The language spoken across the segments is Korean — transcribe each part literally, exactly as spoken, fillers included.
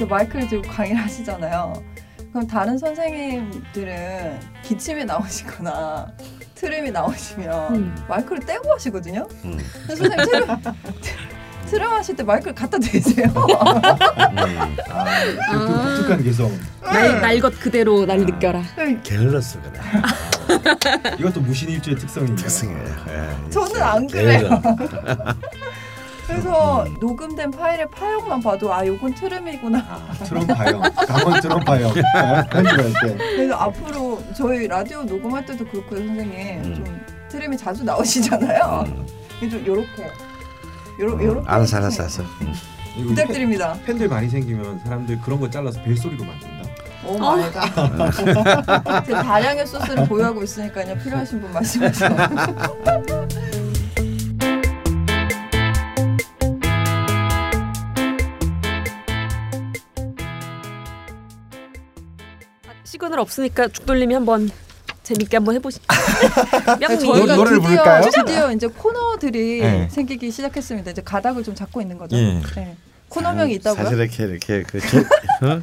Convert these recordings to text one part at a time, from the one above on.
이렇게 마이크를 들고 강의를 하시잖아요. 그럼 다른 선생님들은 기침이 나오시거나 트림이 나오시면 음. 마이크를 떼고 하시거든요. 음. 그래서 선생님 트림, 트림 하실 때 마이크를 갖다 대세요. 음. 아, 아. 독특한 개성. 날, 날 것 그대로 날 아. 느껴라. 게을렀어 그래. 아. 이것도 무신일주의 특성입니다. 특성이에요. 예, 저는 안 그래요. 그래서 음. 녹음된 파일의 파형만 봐도 아 요건 트름이구나. 아, 트럼 파형. 강원 트럼 파형. 편집할 때. 그래서 앞으로 저희 라디오 녹음할 때도 그렇고요 선생님. 음. 좀 트름이 자주 나오시잖아요. 음. 이게 좀 요렇게. 요러, 음. 요렇게. 알아서 알아서 알아서. 음. 부탁드립니다. 팬, 팬들 많이 생기면 사람들 그런 거 잘라서 벨소리로 만든다. 오 마이 갓. 다량의 소스를 보유하고 있으니까요. 필요하신 분 말씀하시고. 시간은 없으니까 죽돌림이 한번 재밌게 한번 해보시. 저희가 노래를 드디어, 부를까요? 드디어 이제 코너들이 네. 생기기 시작했습니다. 이제 가닥을 좀 잡고 있는 거죠. 네. 네. 코너명이 있다고요? 사실 이렇게 이렇게 그 제, 어?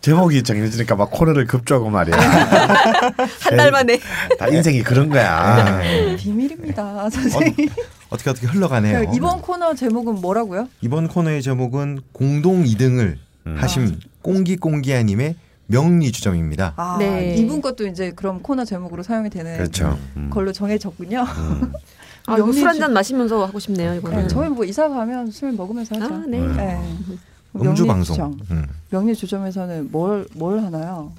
제목이 정해지니까 막 코너를 급조하고 말이야. 한 달 만에. 다 인생이 그런 거야. 비밀입니다, 선생님. 어, 어떻게 어떻게 흘러가네요. 이번 코너 제목은 뭐라고요? 이번 코너의 제목은 공동 이 등을 음. 하심 꽁기꽁기아님의 명리주점입니다. 아, 네. 이분 것도 이제 그럼 코너 제목으로 사용이 되는 그렇죠. 음. 걸로 정해졌군요. 음. 아, 술 한잔 마시면서 하고 싶네요. 이번에. 네, 저희 뭐 이사 가면 술 먹으면서 하죠. 아, 네. 네. 네. 음주 방송. 음. 명리주점에서는 뭘, 뭘 하나요?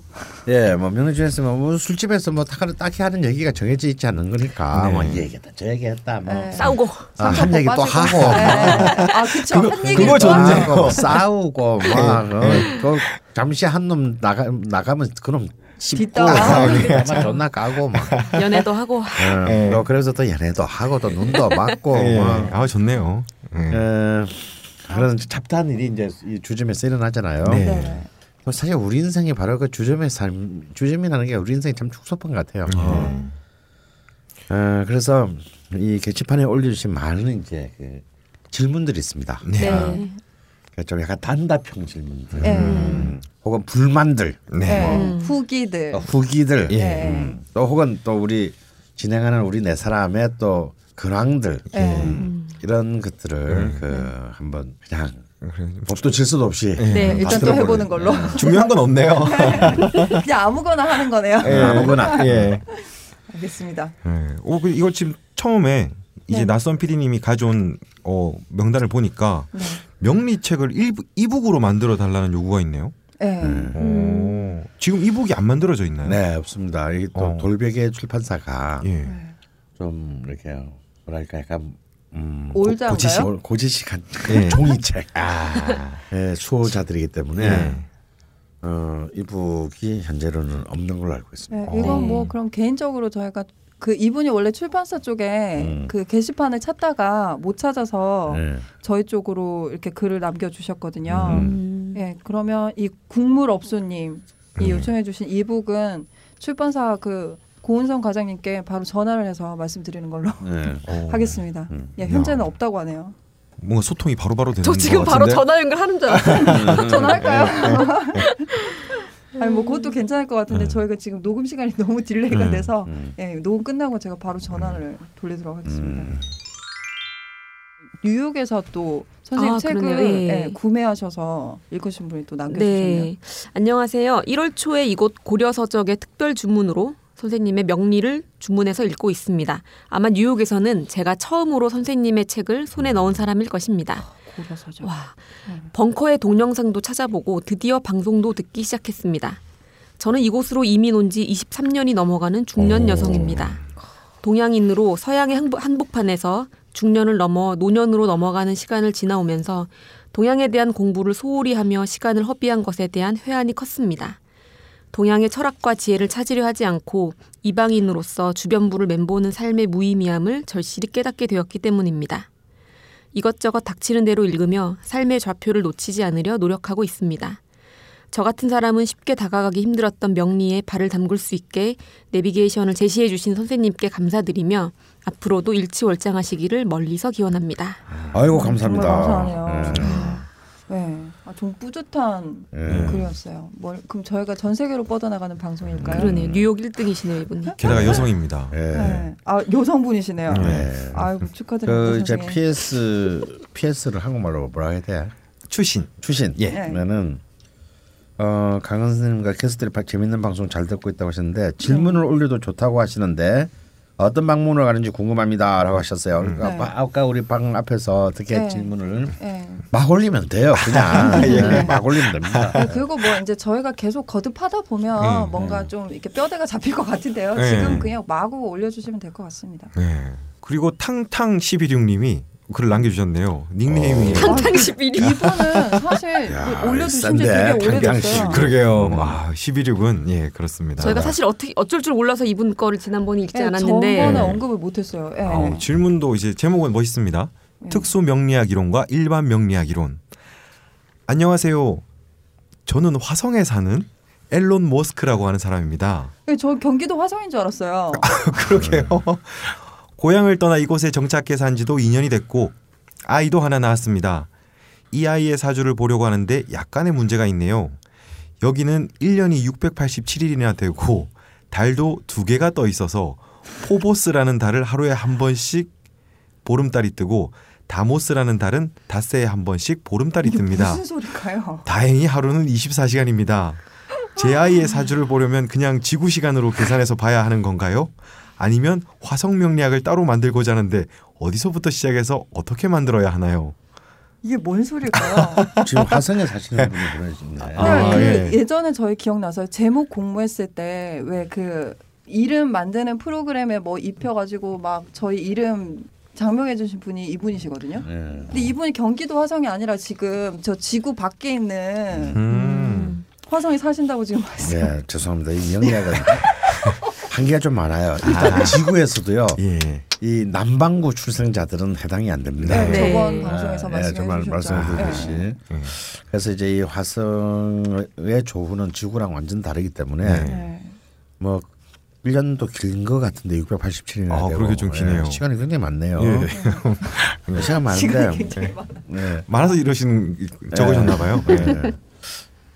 예, 뭐 명리주점에서 뭐 술집에서 뭐 딱히 하는 얘기가 정해져 있지 않은 거니까. 네. 뭐 이 얘기했다, 저 얘기했다, 뭐 네. 싸우고 아, 한 얘기 또 하고. 네. 아, 그렇죠. 한 얘기 또 하고 뭐 싸우고 막 네. 어, 그 잠시 한 놈 나가 나가면 그놈 씹고 막 존나 까고 막 연애도 하고. 예, 뭐 그래서 또 연애도 하고 또 눈도 맞고. 예. 막. 아, 좋네요. 예. 예. 그런 잡다한 일이 이제 이 주점에서 일어나잖아요. 네. 사실 우리 인생이 바로 그 주점의 삶, 주점이라는 게 우리 인생이 참 축소판 같아요. 어. 네. 어, 그래서 이 게시판에 올려주신 많은 이제 그 질문들이 있습니다. 네. 어. 좀 약간 단답형 질문들, 네. 음. 혹은 불만들, 네. 음. 후기들, 어, 후기들, 네. 음. 또 혹은 또 우리 진행하는 우리 네 사람의 또 근황들. 네. 음. 이런 것들을 음. 그 한번 그냥 법도 질서도 없이 네, 일단 또 해보는 걸로. 중요한 건 없네요. 그냥 아무거나 하는 거네요. 네, 아무거나. 예. 알겠습니다. 네. 오, 이거 지금 처음에 이제 네. 낯선 피디님이 가져온 어, 명단을 보니까 네. 명리책을 이북으로 만들어 달라는 요구가 있네요. 네. 음. 지금 이북이 안 만들어져 있나요? 네, 없습니다. 이게 또 어. 돌베개 출판사가 예. 좀 이렇게 뭐랄까 약간 음, 올드한가요? 고지식한 네. 종이책. 아, 네, 수호자들이기 때문에 네. 어, 이북이 현재로는 없는 걸로 알고 있습니다. 네, 이건 뭐 그럼 개인적으로 저희가 그 이분이 원래 출판사 쪽에 음. 그 게시판을 찾다가 못 찾아서 네. 저희 쪽으로 이렇게 글을 남겨주셨거든요. 음. 네, 그러면 이 국물업소님이 음. 요청해주신 이북은 출판사 그 고은성 과장님께 바로 전화를 해서 말씀드리는 걸로 네. 하겠습니다. 음. 예, 현재는 야. 없다고 하네요. 뭔가 소통이 바로바로 바로 되는 것 같은데. 저 지금 바로 전화 연결하는 줄 알았어요. 전화할까요? 아니 뭐 그것도 괜찮을 것 같은데 음. 저희가 지금 녹음 시간이 너무 딜레이가 음. 돼서 음. 예, 녹음 끝나고 제가 바로 전화를 음. 돌리도록 하겠습니다. 음. 뉴욕에서 또 선생님 아, 책을 예. 예, 구매하셔서 읽으신 분이 또 남겨주셨네요. 네. 안녕하세요. 일월 초에 이곳 고려서적의 특별 주문으로 선생님의 명리를 주문해서 읽고 있습니다. 아마 뉴욕에서는 제가 처음으로 선생님의 책을 손에 넣은 사람일 것입니다. 고려서죠. 와, 벙커의 동영상도 찾아보고 드디어 방송도 듣기 시작했습니다. 저는 이곳으로 이민 온 지 이십삼 년이 넘어가는 중년 오. 여성입니다. 동양인으로 서양의 한복판에서 중년을 넘어 노년으로 넘어가는 시간을 지나오면서 동양에 대한 공부를 소홀히 하며 시간을 허비한 것에 대한 회한이 컸습니다. 동양의 철학과 지혜를 찾으려 하지 않고 이방인으로서 주변부를 맴보는 삶의 무의미함을 절실히 깨닫게 되었기 때문입니다. 이것저것 닥치는 대로 읽으며 삶의 좌표를 놓치지 않으려 노력하고 있습니다. 저 같은 사람은 쉽게 다가가기 힘들었던 명리에 발을 담글 수 있게 내비게이션을 제시해 주신 선생님께 감사드리며 앞으로도 일치월장하시기를 멀리서 기원합니다. 아이고 감사합니다. 정말 감사하네요. 네. 네. 아, 좀 뿌듯한 예. 글이었어요. 뭘, 그럼 저희가 전 세계로 뻗어나가는 방송일까요? 그러네요. 뉴욕 일 등이시네요, 이분이. 게다가 여성입니다. 예. 예. 아, 여성분이시네요. 예. 아유, 축하드립니다. 그 이제 피에스 피에스를 한국말로 뭐라 해야 돼? 추신. 추신. 예. 그러면은 어, 강은 선생님과 게스트들이 재밌는 방송 잘 듣고 있다고 하셨는데 질문을 네. 올려도 좋다고 하시는데 어떤 방문을 가는지 궁금합니다라고 하셨어요. 그러니까 네. 아까 우리 방 앞에서 어떻게 네. 질문을 네. 막 올리면 돼요. 그냥 네. 막 올리면 됩니다. 네, 그리고 뭐 이제 저희가 계속 거듭하다 보면 네. 뭔가 좀 이렇게 뼈대가 잡힐 것 같은데요. 네. 지금 그냥 마구 올려주시면 될 것 같습니다. 네. 그리고 탕탕일이육님이 글을 남겨주셨네요. 닉네임이 탕탕십일. 이분은 사실 야, 올려주신 지 되게 오래됐어요. 그러게요. 음. 아, 십일육은 예 그렇습니다. 저희가 사실 어떻게 어쩔 줄 몰라서 이분 거를 지난번에 읽지 예, 않았는데 저번에 예. 언급을 못했어요. 예. 아, 질문도 이제 제목은 멋있습니다. 예. 특수 명리학 이론과 일반 명리학 이론. 안녕하세요. 저는 화성에 사는 앨런 머스크라고 하는 사람입니다. 예, 저 경기도 화성인 줄 알았어요. 아, 그러게요. 고향을 떠나 이곳에 정착해 산 지도 이 년이 됐고 아이도 하나 낳았습니다. 이 아이의 사주를 보려고 하는데 약간의 문제가 있네요. 여기는 일 년이 육백팔십칠 일이나 되고 달도 두 개가 떠 있어서 포보스라는 달을 하루에 한 번씩 보름달이 뜨고 다모스라는 달은 닷새에 한 번씩 보름달이 뜹니다. 무슨 소리일까요? 다행히 하루는 이십사 시간입니다. 제 아이의 사주를 보려면 그냥 지구 시간으로 계산해서 봐야 하는 건가요? 아니면 화성 명리학을 따로 만들고자 하는데 어디서부터 시작해서 어떻게 만들어야 하나요? 이게 뭔 소리일까요? 지금 화성에 사시는 분이 그러시네. 아, 그 예. 예전에 저희 기억나서 제목 공모했을 때 왜 그 이름 만드는 프로그램에 뭐 입혀가지고 막 저희 이름 장명해 주신 분이 이분이시거든요. 예. 근데 이분이 경기도 화성이 아니라 지금 저 지구 밖에 있는 음. 음, 화성에 사신다고 지금 말씀하세요. 네, 죄송합니다. 이 명리학은 한계가 좀 많아요. 일단 아. 지구에서도요. 예. 이 남반구 출생자들은 해당이 안 됩니다. 네. 네. 저번 방송에서 말씀해 주셨듯이. 네. 그래서 이제 이 화성의 조후는 지구랑 완전 다르기 때문에 네. 뭐 일 년도 긴 것 같은데 육백팔십칠 일이나 아, 되고. 그렇게 좀 기네요. 예. 시간이 굉장히 많네요. 예. 네. 시간 많은데. 시간이 굉장히 많아. 네. 많아서 이러신 적으셨나 봐요. 네. 네.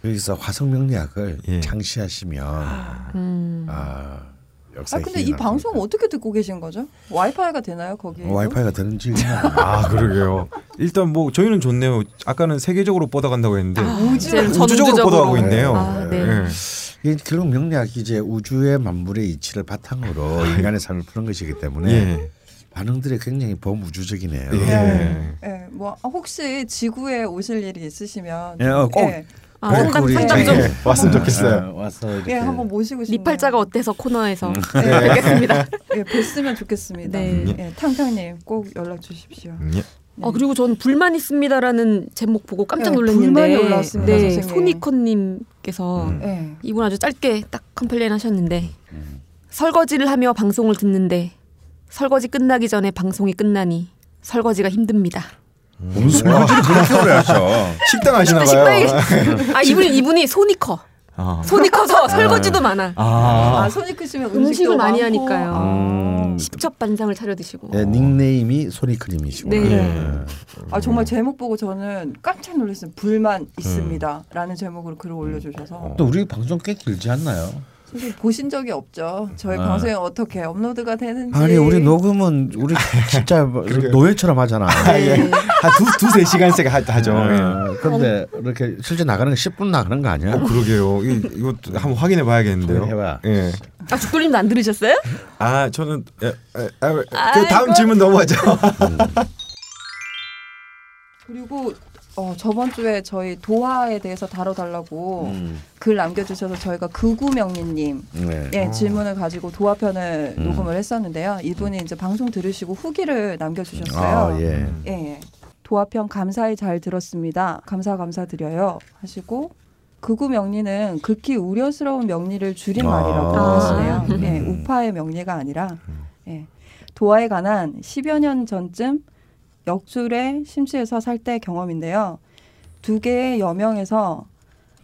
여기서 화성 명리학을 예. 창시하시면 아. 음. 아, 아 근데 이 방송 어떻게 듣고 계신 거죠? 와이파이가 되나요 거기에? 어, 와이파이가 되는지. 아 그러게요. 일단 뭐 저희는 좋네요. 아까는 세계적으로 뻗어간다고 했는데 아, 우주, 우주적으로 뻗어가고 있네요. 아, 네. 네. 예, 결국 명리학이 이제 우주의 만물의 이치를 바탕으로 인간의 삶을 푸는 것이기 때문에. 예. 반응들이 굉장히 범우주적이네요. 예. 예. 예. 뭐 혹시 지구에 오실 일이 있으시면 예, 꼭. 예. 아, 상담, 상담 좀 예, 왔으면 좋겠어요. 아, 와서 이렇게. 예, 한번 모시고 싶네요. 니팔자가 어때서 코너에서 뵙겠습니다. 예, 뵀으면 좋겠습니다. 네. 네. 예, 탕탕님 꼭 연락 주십시오. 예. 네. 아 그리고 전 불만 있습니다라는 제목 보고 깜짝 놀랐는데 네, 네, 소니코님께서 음. 네. 이분 아주 짧게 딱 컴플레인 하셨는데 음. 설거지를 하며 방송을 듣는데 설거지 끝나기 전에 방송이 끝나니 설거지가 힘듭니다. 무슨 설거지를 그렇게 오래 하셔? 식당 하시나 봐요. 아 이분이 이분이 손이 커. 아. 손이 커서 설거지도 아. 많아. 아, 아 손이 크시면 음식을 많이 많고. 하니까요. 아. 직접 반상을 차려 드시고. 네, 닉네임이 손이 크림이시고. 네. 네. 아 정말 제목 보고 저는 깜짝 놀랐어요. 불만 있습니다라는 제목으로 글을 올려주셔서. 또 우리 방송 꽤 길지 않나요? 사실 보신 적이 없죠. 저희 방송이 아. 어떻게 업로드가 되는지. 아니 우리 녹음은 우리 진짜 노예처럼 하잖아. 아, 예. 한 두, 두세 시간씩 하, 하죠. 그런데 네. 이렇게 실제 나가는 게 십 분 나가는 거 아니야? 어, 그러게요. 이, 이거 한번 확인해 봐야겠는데요. 해봐. 예. 아 죽돌님도 안 들으셨어요? 아 저는 예, 예, 아, 그 다음 질문 넘어가죠. 음. 그리고 어, 저번 주에 저희 도화에 대해서 다뤄달라고 음. 글 남겨주셔서 저희가 극우명리님 네. 예, 질문을 가지고 도화편을 음. 녹음을 했었는데요. 이분이 이제 방송 들으시고 후기를 남겨주셨어요. 아, 예. 예, 예. 도화편 감사히 잘 들었습니다. 감사 감사드려요 하시고 극우명리는 극히 우려스러운 명리를 줄인 아. 말이라고 아. 하시네요. 음. 예, 우파의 명리가 아니라 예. 도화에 관한 십여 년 전쯤 역줄에 심취해서 살 때 경험인데요. 두 개의 여명에서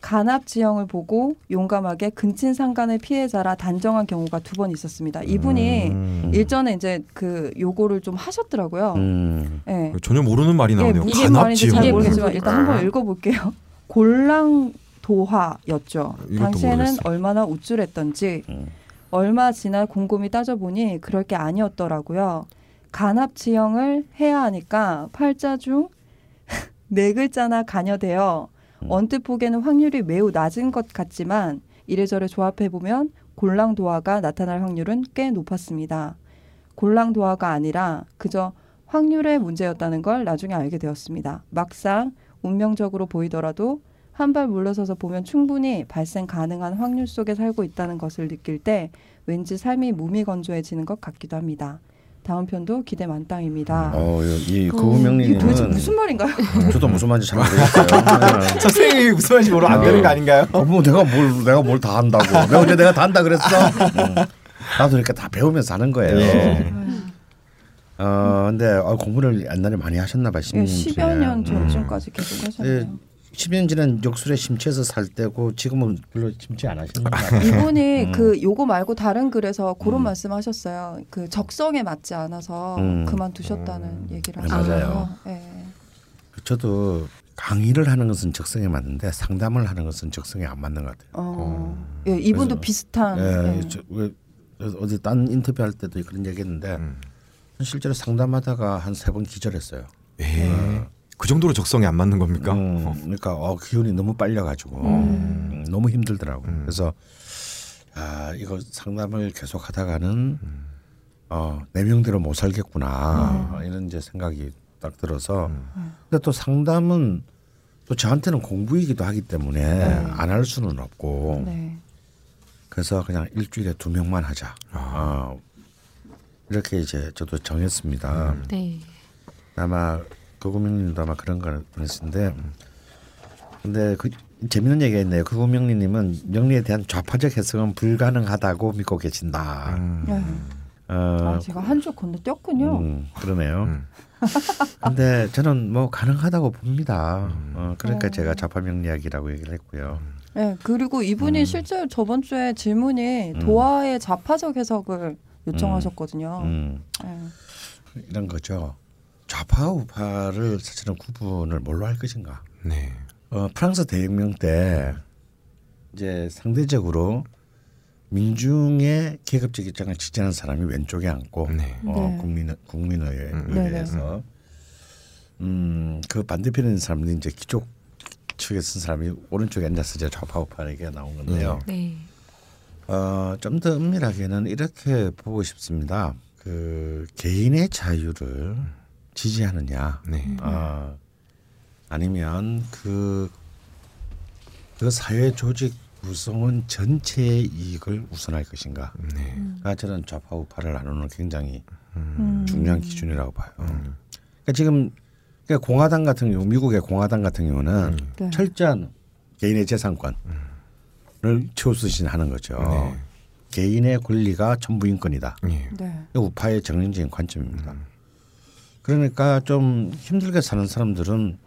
간압지형을 보고 용감하게 근친상간의 피해자라 단정한 경우가 두 번 있었습니다. 이분이 음. 일전에 이제 그 요거를 좀 하셨더라고요. 음. 네. 전혀 모르는 말이 나오네요. 네, 무슨 말인지 잘 모르겠지만 일단 한번 읽어볼게요. 곤랑도화였죠. 당시에는 모르겠어요. 얼마나 우쭐했던지 음. 얼마 지나 곰곰이 따져보니 그럴 게 아니었더라고요. 간합지형을 해야 하니까 팔자 중 네 글자나 간여되어 음. 언뜻 보기에는 확률이 매우 낮은 것 같지만 이래저래 조합해보면 곤랑도화가 나타날 확률은 꽤 높았습니다. 곤랑도화가 아니라 그저 확률의 문제였다는 걸 나중에 알게 되었습니다. 막상 운명적으로 보이더라도 한 발 물러서서 보면 충분히 발생 가능한 확률 속에 살고 있다는 것을 느낄 때 왠지 삶이 무미건조해지는 것 같기도 합니다. 다음 편도 기대 만땅입니다. 어, 이 고명리는 도대체 무슨 말인가요? 저도 무슨 말인지 잘 모르겠어요. 선생님이 무슨 말인지 모르면 안 되는 거 아닌가요? 어, 뭐 내가 뭘 내가 뭘 다 한다고. 내가 언제 내가 다 한다 그랬어? 음. 나도 그러니까 다 배우면서 하는 거예요. 예. 어, 근데 어, 공부를 옛날에 많이 하셨나 봐요. 십 년 예, 십여 년 전쯤까지 음. 계속 하셨네요. 예. 십 년 전엔 욕술에 심취해서 살 때고 지금은 별로 심취 안 하시는 것 같아요. 이분이 음. 그 요거 말고 다른 글에서 그런 음. 말씀하셨어요. 그 적성에 맞지 않아서 음. 그만두셨다는 음. 얘기를 하셨어요. 네, 맞아요. 네. 저도 강의를 하는 것은 적성에 맞는데 상담을 하는 것은 적성에 안 맞는 것 같아요. 어. 음. 예, 이분도 그래서, 비슷한. 예, 예. 저, 그래서 어제 딴 인터뷰할 때도 그런 얘기했는데 음. 실제로 상담하다가 한 세 번 기절했어요. 예. 어. 그 정도로 적성에 안 맞는 겁니까? 음, 그러니까 어, 기운이 너무 빨려가지고 음. 너무 힘들더라고. 음. 그래서 아, 이거 상담을 계속하다가는 음. 어, 내 명대로 못 살겠구나 음. 이런 이제 생각이 딱 들어서. 음. 근데 또 상담은 또 저한테는 공부이기도 하기 때문에 네. 안 할 수는 없고. 네. 그래서 그냥 일주일에 두 명만 하자. 아. 어, 이렇게 이제 저도 정했습니다. 음. 네. 아마. 고명리님도 아마 그런 걸 보냈는데, 근데 그 재밌는 얘기가 있네요. 고명리님은 명리에 대한 좌파적 해석은 불가능하다고 믿고 계신다. 음. 음. 어, 아, 제가 한쪽 건너뛰었군요. 음, 그러네요. 음. 근데 저는 뭐 가능하다고 봅니다. 음. 어, 그러니까 네. 제가 좌파명리학이라고 얘기를 했고요. 네, 그리고 이분이 음. 실제로 저번 주에 질문이 음. 도화의 좌파적 해석을 요청하셨거든요. 음. 음. 네. 이런 거죠. 좌파 우파를 사실은 구분을 뭘로 할 것인가? 네. 어, 프랑스 대혁명 때 이제 상대적으로 민중의 계급적 입장을 지지하는 사람이 왼쪽에 앉고 네. 어, 국민 국민의회에 의해서 음, 그 반대편에 있는 사람들이 이제 기쪽 측에 쓴 사람이 오른쪽에 앉아서 이제 좌파 우파에게 나온 건데요. 네. 어, 좀 더 은밀하게는 이렇게 보고 싶습니다. 그 개인의 자유를 지지하느냐, 네. 어, 아니면 그, 그 사회 조직 구성원 전체의 이익을 우선할 것인가. 네. 그러니까 저는 좌파 우파를 나누는 굉장히 음. 중요한 기준이라고 봐요. 음. 그러니까 지금 그러니까 공화당 같은 경우, 미국의 공화당 같은 경우는 음. 철저한 개인의 재산권을 음. 최우선시하는 거죠. 네. 개인의 권리가 전부 인권이다. 네. 우파의 정신적인 관점입니다. 음. 그러니까 좀 힘들게 사는 사람들은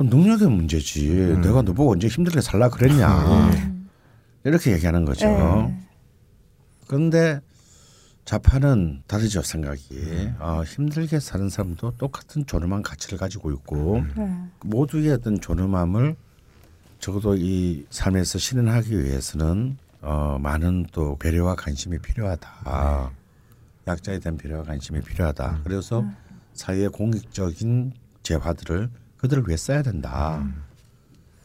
능력의 문제지. 음. 내가 너 보고 언제 힘들게 살라 그랬냐. 음. 이렇게 얘기하는 거죠. 에이. 그런데 좌파는 다르죠 생각이. 음. 어, 힘들게 사는 사람도 똑같은 존엄한 가치를 가지고 있고 음. 모두의 어떤 존엄함을 적어도 이 삶에서 실현하기 위해서는 어, 많은 또 배려와 관심이 필요하다. 음. 약자에 대한 배려와 관심이 필요하다. 음. 그래서 음. 사회의 공익적인 재화들을 그들을 왜 써야 된다. 음.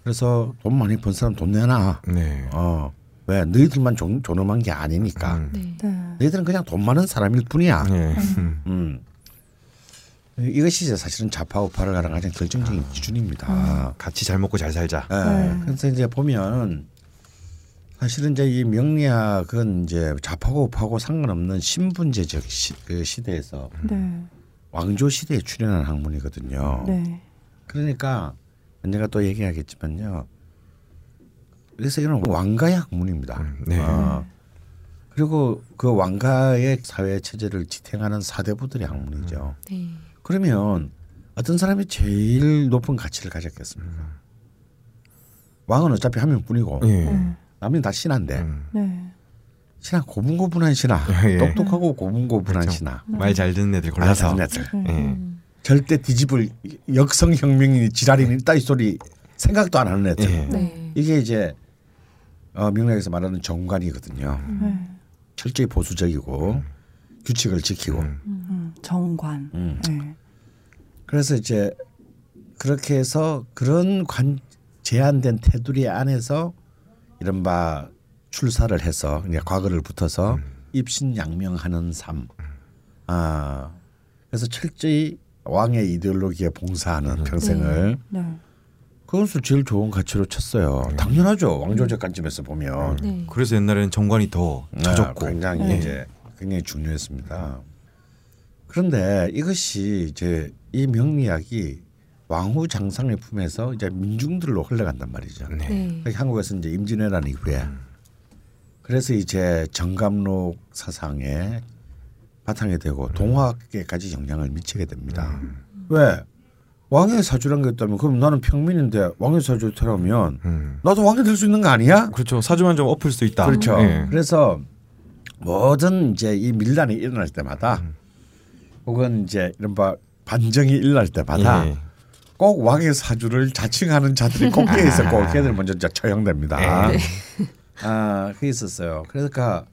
그래서 돈 많이 번 사람 돈 내놔. 네. 어, 왜 너희들만 존, 존엄한 게 아니니까. 음. 네. 네. 너희들은 그냥 돈 많은 사람일 뿐이야. 네. 음. 음. 이것이 사실은 좌파 우파를 가는 가장 결정적인 아. 기준입니다. 음. 같이 잘 먹고 잘 살자. 네. 네. 그래서 이제 보면 사실은 이제 이 명리학은 이제 좌파고 우파고 상관없는 신분제적 시, 그 시대에서. 네. 왕조 시대에 출현한 학문이거든요. 네. 그러니까 언젠가 또 얘기하겠지만요. 그래서 이런 왕가의 학문입니다. 네. 어, 그리고 그 왕가의 사회 체제를 지탱하는 사대부들의 학문이죠. 네. 그러면 어떤 사람이 제일 높은 가치를 가졌겠습니까? 왕은 어차피 한 명뿐이고 네. 남은 다 신한데. 네. 신하 고분고분한 신하, 예. 똑똑하고 고분고분한 그렇죠. 신하, 말 잘 듣는 애들 골라서 음. 절대 뒤집을 역성혁명이니 지랄이니 따위 소리 생각도 안 하는 애들. 예. 네. 이게 이제 어, 명락에서 말하는 정관이거든요. 음. 철저히 보수적이고 음. 규칙을 지키고. 음. 정관. 음. 네. 그래서 이제 그렇게 해서 그런 관, 제한된 테두리 안에서 이른바 출사를 해서 그러니까 과거를 붙어서 음. 입신양명하는 삶. 아, 그래서 철저히 왕의 이데올로기에 봉사하는 음. 평생을. 네. 네. 그것을 제일 좋은 가치로 쳤어요. 네. 당연하죠. 왕조적 관점에서 보면. 네. 그래서 옛날에는 정관이 더 젖었고 네, 굉장히 네. 이제 굉장히 중요했습니다. 그런데 이것이 이제 이 명리학이 왕후 장상의 품에서 이제 민중들로 흘러간단 말이죠. 네. 네. 한국에서 이제 임진왜란 이후에 음. 그래서 이제 정감록 사상에 바탕이 되고 음. 동화학계까지 영향을 미치게 됩니다. 음. 왜? 왕의 사주란 게 있다면 그럼 나는 평민인데 왕의 사주라면 음. 나도 왕이 될 수 있는 거 아니야? 그렇죠. 사주만 좀 엎을 수 있다. 그렇죠. 네. 그래서 모든 이제 이 밀란이 일어날 때마다 음. 혹은 이제 이른바 반정이 일어날 때마다 예. 꼭 왕의 사주를 자칭하는 자들이 꼭 끼어 있었고 걔들 먼저 이제 처형됩니다. 네. 아, 그게 있었어요. 그러니까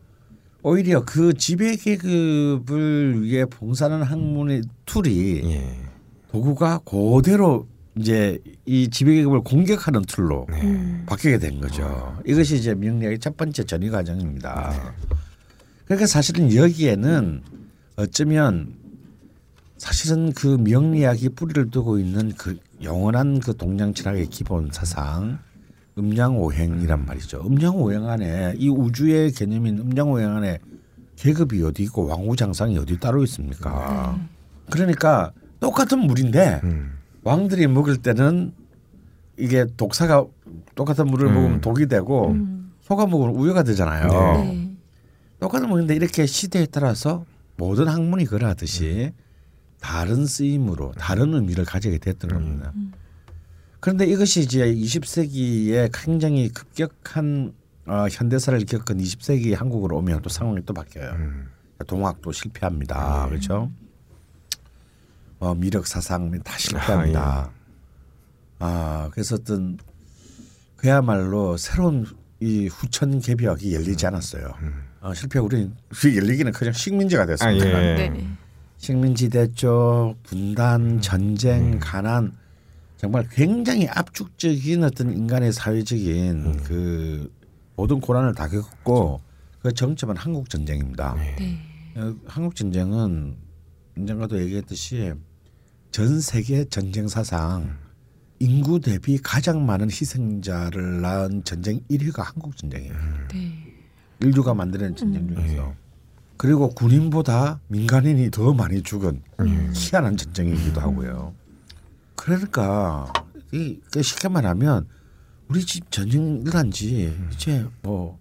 오히려 그 지배 계급을 위해 봉사하는 학문의 툴이 예. 도구가 그대로 이제 이 지배계급을 공격하는 툴로 네. 바뀌게 된 거죠. 어. 이것이 이제 명리학의 첫 번째 전이 과정입니다. 네. 그러니까 사실은 여기에는 어쩌면 사실은 그 명리학이 뿌리를 두고 있는 그 영원한 그 동양 철학의 기본 사상 음양오행이란 말이죠. 음양오행 안에 이 우주의 개념인 음양오행 안에 계급이 어디 있고 왕후장상이 어디 따로 있습니까? 네. 그러니까 똑같은 물인데 음. 왕들이 먹을 때는 이게 독사가 똑같은 물을 음. 먹으면 독이 되고 음. 소가 먹으면 우유가 되잖아요. 네. 똑같은 물인데 이렇게 시대에 따라서 모든 학문이 그러하듯이 음. 다른 쓰임으로 다른 의미를 가지게 됐던 음. 겁니다. 음. 그런데 이것이 이제 이십 세기에 굉장히 급격한 어, 현대사를 겪은 이십 세기 한국으로 오면 또 상황이 또 바뀌어요. 음. 동학도 실패합니다. 네. 그렇죠? 어, 미륵사상 다 실패합니다. 아, 예. 아 그래서 어떤 그야말로 새로운 이 후천 개벽이 열리지 않았어요. 음. 어, 실패 우리는 열리기는 그냥 식민지가 됐습니다. 아, 예. 네. 식민지 됐죠. 분단, 전쟁, 음. 가난 정말 굉장히 압축적인 어떤 인간의 사회적인 음. 그 모든 고난을 다 겪었고 그 정점은 한국 전쟁입니다. 네. 어, 한국 전쟁은 언젠가도 얘기했듯이 전 세계 전쟁 사상 인구 대비 가장 많은 희생자를 낳은 전쟁 일 위가 한국 전쟁이에요. 네. 인류가 만드는 전쟁 중에서. 음. 그리고 군인보다 민간인이 더 많이 죽은 음. 희한한 전쟁이기도 하고요. 그러니까 이, 쉽게 말하면 우리 집 전쟁 일어난 지 이제 뭐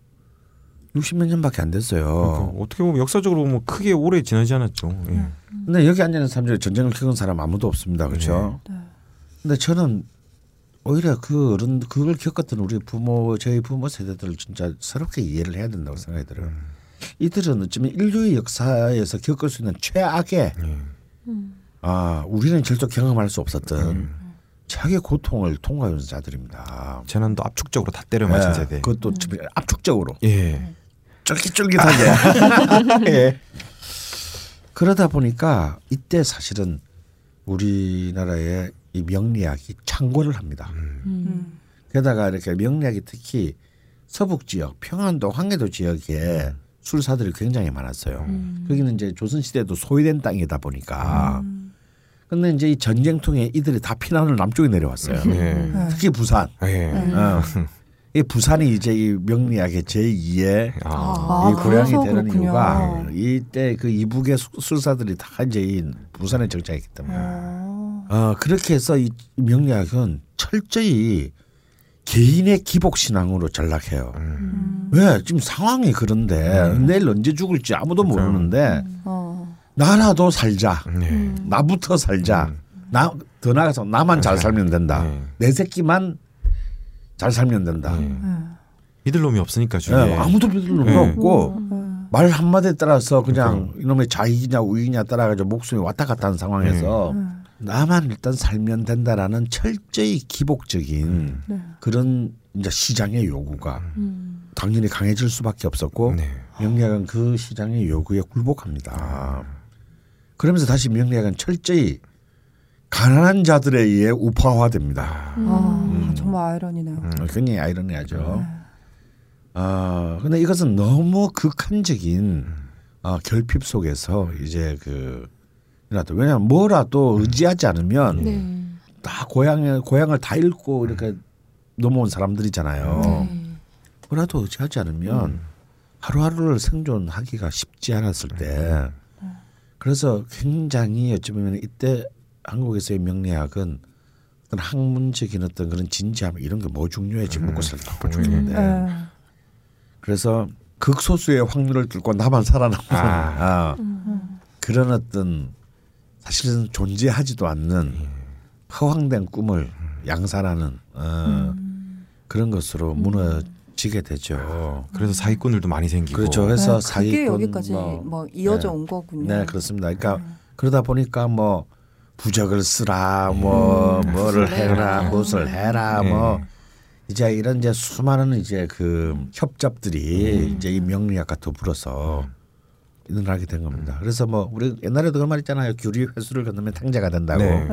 육십몇 년밖에 안 됐어요. 그러니까 어떻게 보면 역사적으로 보면 크게 오래 지나지 않았죠. 음. 예. 근데 여기 앉아있는 사람들이 전쟁을 겪은 사람 아무도 없습니다. 그렇죠? 네. 근데 저는 오히려 그 어른, 그걸 겪었던 우리 부모, 저희 부모 세대들을 진짜 새롭게 이해를 해야 된다고 생각이 들어요. 음. 이들은 어쩌면 인류의 역사에서 겪을 수 있는 최악의 음. 아, 우리는 절대 경험할 수 없었던 음. 최악의 고통을 통과해온 자들입니다. 재난도 압축적으로 다 때려 맞은 네. 세대. 그것도 음. 압축적으로. 예. 쫄깃쫄깃하게. 예. 그러다 보니까 이때 사실은 우리나라의 이 명리학이 창궐을 합니다. 음. 게다가 이렇게 명리학이 특히 서북 지역, 평안도, 황해도 지역에 술사들이 굉장히 많았어요. 음. 거기는 이제 조선 시대도 소외된 땅이다 보니까. 음. 근데 이제 이 전쟁통에 이들이 다 피난을 남쪽에 내려왔어요. 예. 특히 부산. 예. 어. 이 부산이 이제 이 명리학의 제이의 아, 이 고향이 되는 그렇군요. 이유가 이때 그 이북의 술사들이 다 이제 이 부산에 정착했기 때문에 아. 어, 그렇게 해서 이 명리학은 철저히 개인의 기복신앙으로 전락해요. 음. 왜 지금 상황이 그런데 음. 내일 언제 죽을지 아무도 그렇죠. 모르는데 음. 나라도 살자 네. 나부터 살자 음. 나, 더 나아가서 나만 잘 살면 된다 네. 내 새끼만 잘 살면 된다. 네. 믿을 놈이 없으니까 주위에. 네, 아무도 믿을 놈이 네. 없고 말 한마디에 따라서 그냥 그러니까. 이놈의 자의냐 우의냐 따라가지고 목숨이 왔다 갔다 하는 상황에서 네. 나만 일단 살면 된다라는 철저히 기복적인 음. 네. 그런 이제 시장의 요구가 음. 당연히 강해질 수밖에 없었고 네. 명리학은 그 시장의 요구에 굴복합니다. 아. 그러면서 다시 명리학은 철저히 가난한 자들에 의해 우파화됩니다. 음. 아, 음. 정말 아이러니네요. 음, 굉장히 아이러니하죠. 그런데 네. 어, 이것은 너무 극한적인 어, 결핍 속에서 이제 그 왜냐하면 뭐라도 의지하지 않으면 네. 다 고향에, 고향을 다 잃고 이렇게 넘어온 사람들이잖아요. 네. 뭐라도 의지하지 않으면 음. 하루하루를 생존하기가 쉽지 않았을 때 네. 그래서 굉장히 어찌보면 이때 한국에서의 명리학은 어떤 학문적인 어떤 그런 진지함 이런 게 뭐 중요해지 묻고 살다고 중요한데 네. 그래서 극소수의 확률을 뚫고 나만 살아남는 아. 아. 그런 어떤 사실은 존재하지도 않는 허황된 꿈을 양산하는 어, 음. 그런 것으로 무너지게 되죠. 아, 그래서 사기꾼들도 많이 생기고. 그렇죠. 그래서 네, 사기꾼 그게 여기까지 뭐, 뭐 이어져 네. 온 거군요. 네, 그렇습니다. 그러니까 네. 그러다 보니까 뭐 부적을 쓰라, 뭐 음, 뭐를 해라, 무엇을 해라, 네. 뭐 이제 이런 이제 수많은 이제 그 협잡들이 음. 이제 이 명리학과 더불어서. 일어나게 된 겁니다. 그래서 뭐 우리 옛날에도 그런 말 있잖아요. 귤이 회수를 건너면 탕자가 된다고. 네. 네.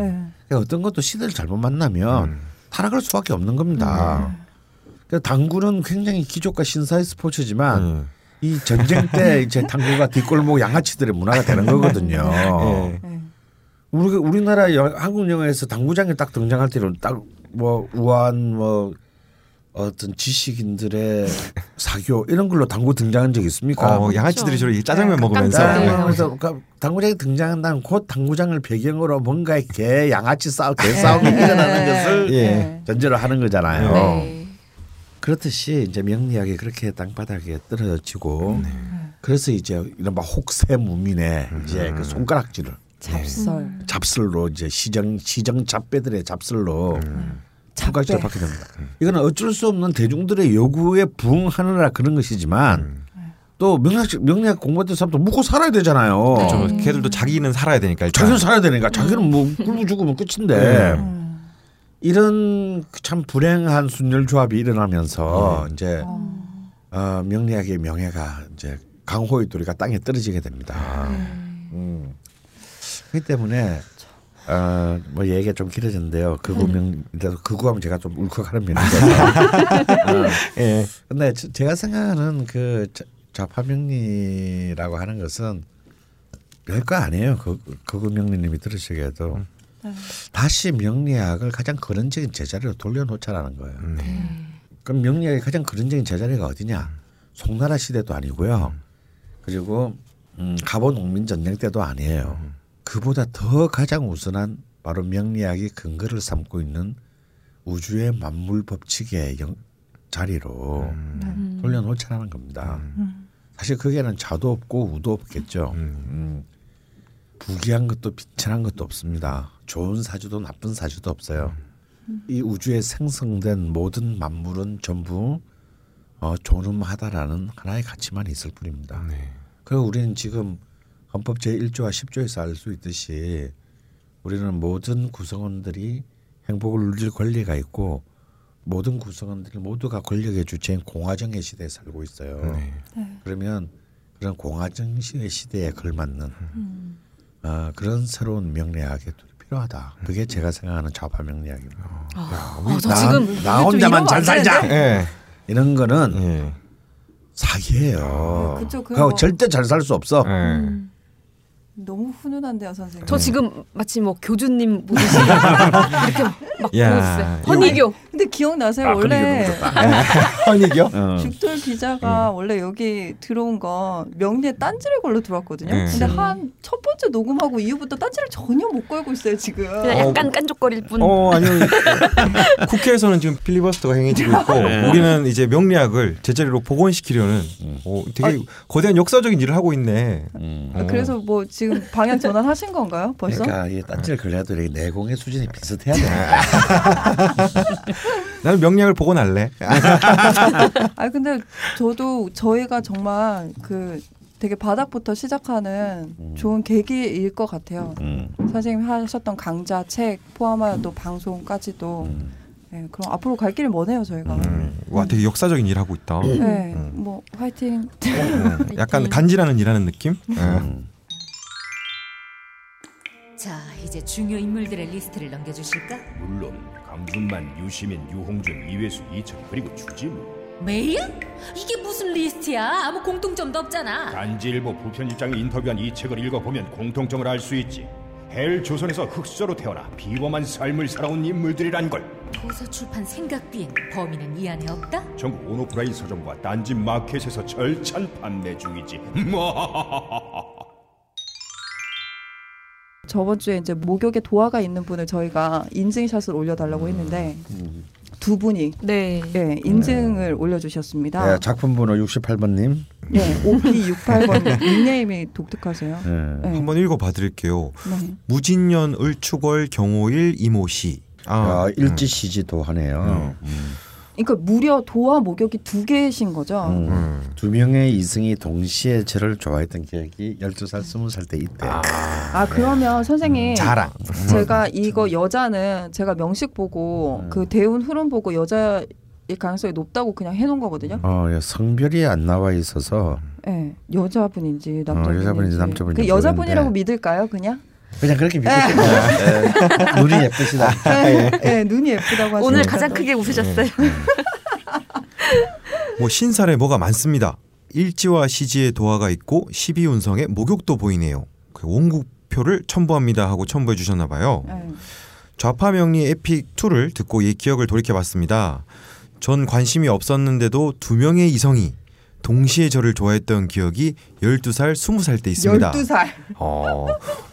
그러니까 어떤 것도 시대를 잘못 만나면 음. 타락할 수밖에 없는 겁니다. 네. 그러니까 당구는 굉장히 기족과 신사의 스포츠지만 음. 이 전쟁 때 이제 당구가 뒷골목 양아치들의 문화가 되는 거거든요. 네. 네. 우리 우리나라 여, 한국 영화에서 당구장에 딱 등장할 때는 딱 뭐 우아한 뭐 어떤 지식인들의 사교 이런 걸로 당구 등장한 적 있습니까? 어, 양아치들이 주로 그렇죠. 짜장면 네, 먹으면서 네. 그러니까 당구장이 등장한다면 곧 당구장을 배경으로 뭔가 이렇게 양아치 싸움, 개싸움이 일어나는 것을 예. 전제로 하는 거잖아요. 네. 그렇듯이 이제 명리학이 그렇게 땅바닥에 떨어지고 네. 그래서 이제 이런 막 혹세무민의 음. 이제 그 손가락질을 잡설 네. 잡설로 이제 시정 시정 잡배들의 잡설로. 음. 손가락질을 받게 됩니다. 이거는 어쩔 수 없는 대중들의 요구에 부응하느라 그런 것이지만 음. 또 명리학, 명리학 공부했던 사람도 묵고 살아야 되잖아요. 그렇죠. 음. 걔들도 자기는 살아야 되니까. 일단. 자기는 살아야 되니까. 음. 자기는 뭐 굶어 죽으면 끝인데 음. 이런 참 불행한 순열 조합이 일어나면서 음. 이제 음. 어, 명리학의 명예가 이제 강호의 도리가 땅에 떨어지게 됩니다. 음. 음. 그렇기 때문에. 아, 뭐 얘기가 좀 길어졌는데요. 그 보면 일단 그거하면 제가 좀 울컥하는 면이 있어요. 예. 근데 제가 생각하는 그 좌파명리라고 하는 것은 별거 아니에요. 그 그거명리님이 들으시게도 음. 다시 명리학을 가장 근원적인 제자리로 돌려놓자라는 거예요. 음. 그럼 명리학의 가장 근원적인 제자리가 어디냐? 송나라 시대도 아니고요. 그리고 음, 갑오 농민전쟁 때도 아니에요. 음. 그보다 더 가장 우선한 바로 명리학이 근거를 삼고 있는 우주의 만물 법칙의 영, 자리로 음. 돌려놓자는 겁니다. 음. 사실 그게는 좌도 없고 우도 없겠죠. 음. 음. 부귀한 것도 비천한 것도 없습니다. 좋은 사주도 나쁜 사주도 없어요. 음. 이 우주에 생성된 모든 만물은 전부 어, 존엄하다라는 하나의 가치만 있을 뿐입니다. 네. 그리고 우리는 지금 헌법 제일 조와 십 조에서 알 수 있듯이 우리는 모든 구성원들이 행복을 누릴 권리가 있고 모든 구성원들이 모두가 권력의 주체인 공화정의 시대에 살고 있어요. 네. 네. 그러면 그런 공화정의 시대에 걸맞는 음. 어, 그런 새로운 명리학이 필요하다. 그게 제가 생각하는 좌파 명리학입니다. 어. 야, 어, 나, 지금 나 혼자만 잘 살자. 네. 이런 거는 네. 사기예요. 네, 그쵸, 그거 절대 잘 살 수 없어. 네. 음. 너무 훈훈한데요, 선생님. 저 지금 마치 뭐 교주님 보듯이 이렇게 막 보였어요. 허니교. 근데 기억나세요? 아, 원래 허니교? 어. 죽돌 기자가 음. 원래 여기 들어온 건 명리에 딴지를 걸로 들어왔거든요. 음. 근데 한 첫 번째 녹음하고 이후부터 딴지를 전혀 못 걸고 있어요, 지금. 그냥 약간 어, 깐족거릴 뿐. 어, 아니요. 국회에서는 지금 필리버스터가 행해지고 있고 네. 우리는 이제 명리학을 제자리로 복원시키려는 음. 오, 되게 아, 거대한 역사적인 일을 하고 있네. 음. 아, 그래서 뭐 지금 방향 전환하신 건가요? 벌써? 그러니까 이 딴지를 걸려도 내공의 수준이 비슷해야 돼. 나는 명량을 복원할래. 아 근데 저도 저희가 정말 그 되게 바닥부터 시작하는 음. 좋은 계기일 것 같아요. 음. 선생님이 하셨던 강좌, 책 포함하여 또 방송까지도 음. 네, 그럼 앞으로 갈 길이 머네요 저희가. 음. 와 되게 역사적인 일 하고 있다. 음. 네, 음. 뭐 화이팅. 음. 약간 간지라는 일하는 느낌? 음. 음. 자 이제 중요 인물들의 리스트를 넘겨주실까? 물론 강준만, 유시민, 유홍준, 이회수, 이철 그리고 주지무. 메이야? 이게 무슨 리스트야? 아무 공통점도 없잖아. 단지일보 부편일장에 인터뷰한 이 책을 읽어보면 공통점을 알 수 있지. 헬 조선에서 흑수저로 태어나 비범한 삶을 살아온 인물들이란 걸. 도서 출판 생각비엔 범인은 이 안에 없다? 전국 온오프라인 서점과 단지 마켓에서 절찬 판매 중이지. 저번 주에 이제 목욕에 도화가 있는 분을 저희가 인증샷을 올려달라고 했는데 음. 두 분이 네. 네, 인증을 네. 올려주셨습니다. 네, 작품번호 육십팔 번님. 네, 오피육팔번님. 닉네임이 독특하세요. 네. 네. 한번 읽어봐드릴게요. 네. 무진년 을축월 경호일 이모시. 아, 아 일지시지도 하네요. 음. 음. 그러니까 무려 도화 목욕이 두 개신 거죠. 음. 음. 두 명의 이승이 동시에 저를 좋아했던 기억이 열두 살, 스무 살 때 있대. 아, 아 그러면 선생님 음, 자랑. 제가 이거 여자는 제가 명식 보고 음. 그 대운 흐름 보고 여자일 가능성이 높다고 그냥 해놓은 거거든요. 어, 성별이 안 나와 있어서. 네, 여자분인지 남자분인지. 어, 여자분인지 남자분인지. 그 여자분이라고 믿을까요, 그냥? 그냥 그렇게 믿으시구나. 눈이 예쁘시다. 네, 네, 눈이 예쁘다고 하시네요. 오늘 가장 크게 웃으셨어요. 뭐 신살에 뭐가 많습니다. 일지와 시지의 도화가 있고 십이운성에 목욕도 보이네요. 그 원국표를 첨부합니다 하고 첨부해 주셨나 봐요. 좌파명리 에픽이를 듣고 이 기억을 돌이켜봤습니다. 전 관심이 없었는데도 두 명의 이성이 동시에 저를 좋아했던 기억이 열두 살, 스무 살 때 있습니다. 열두 살. 어,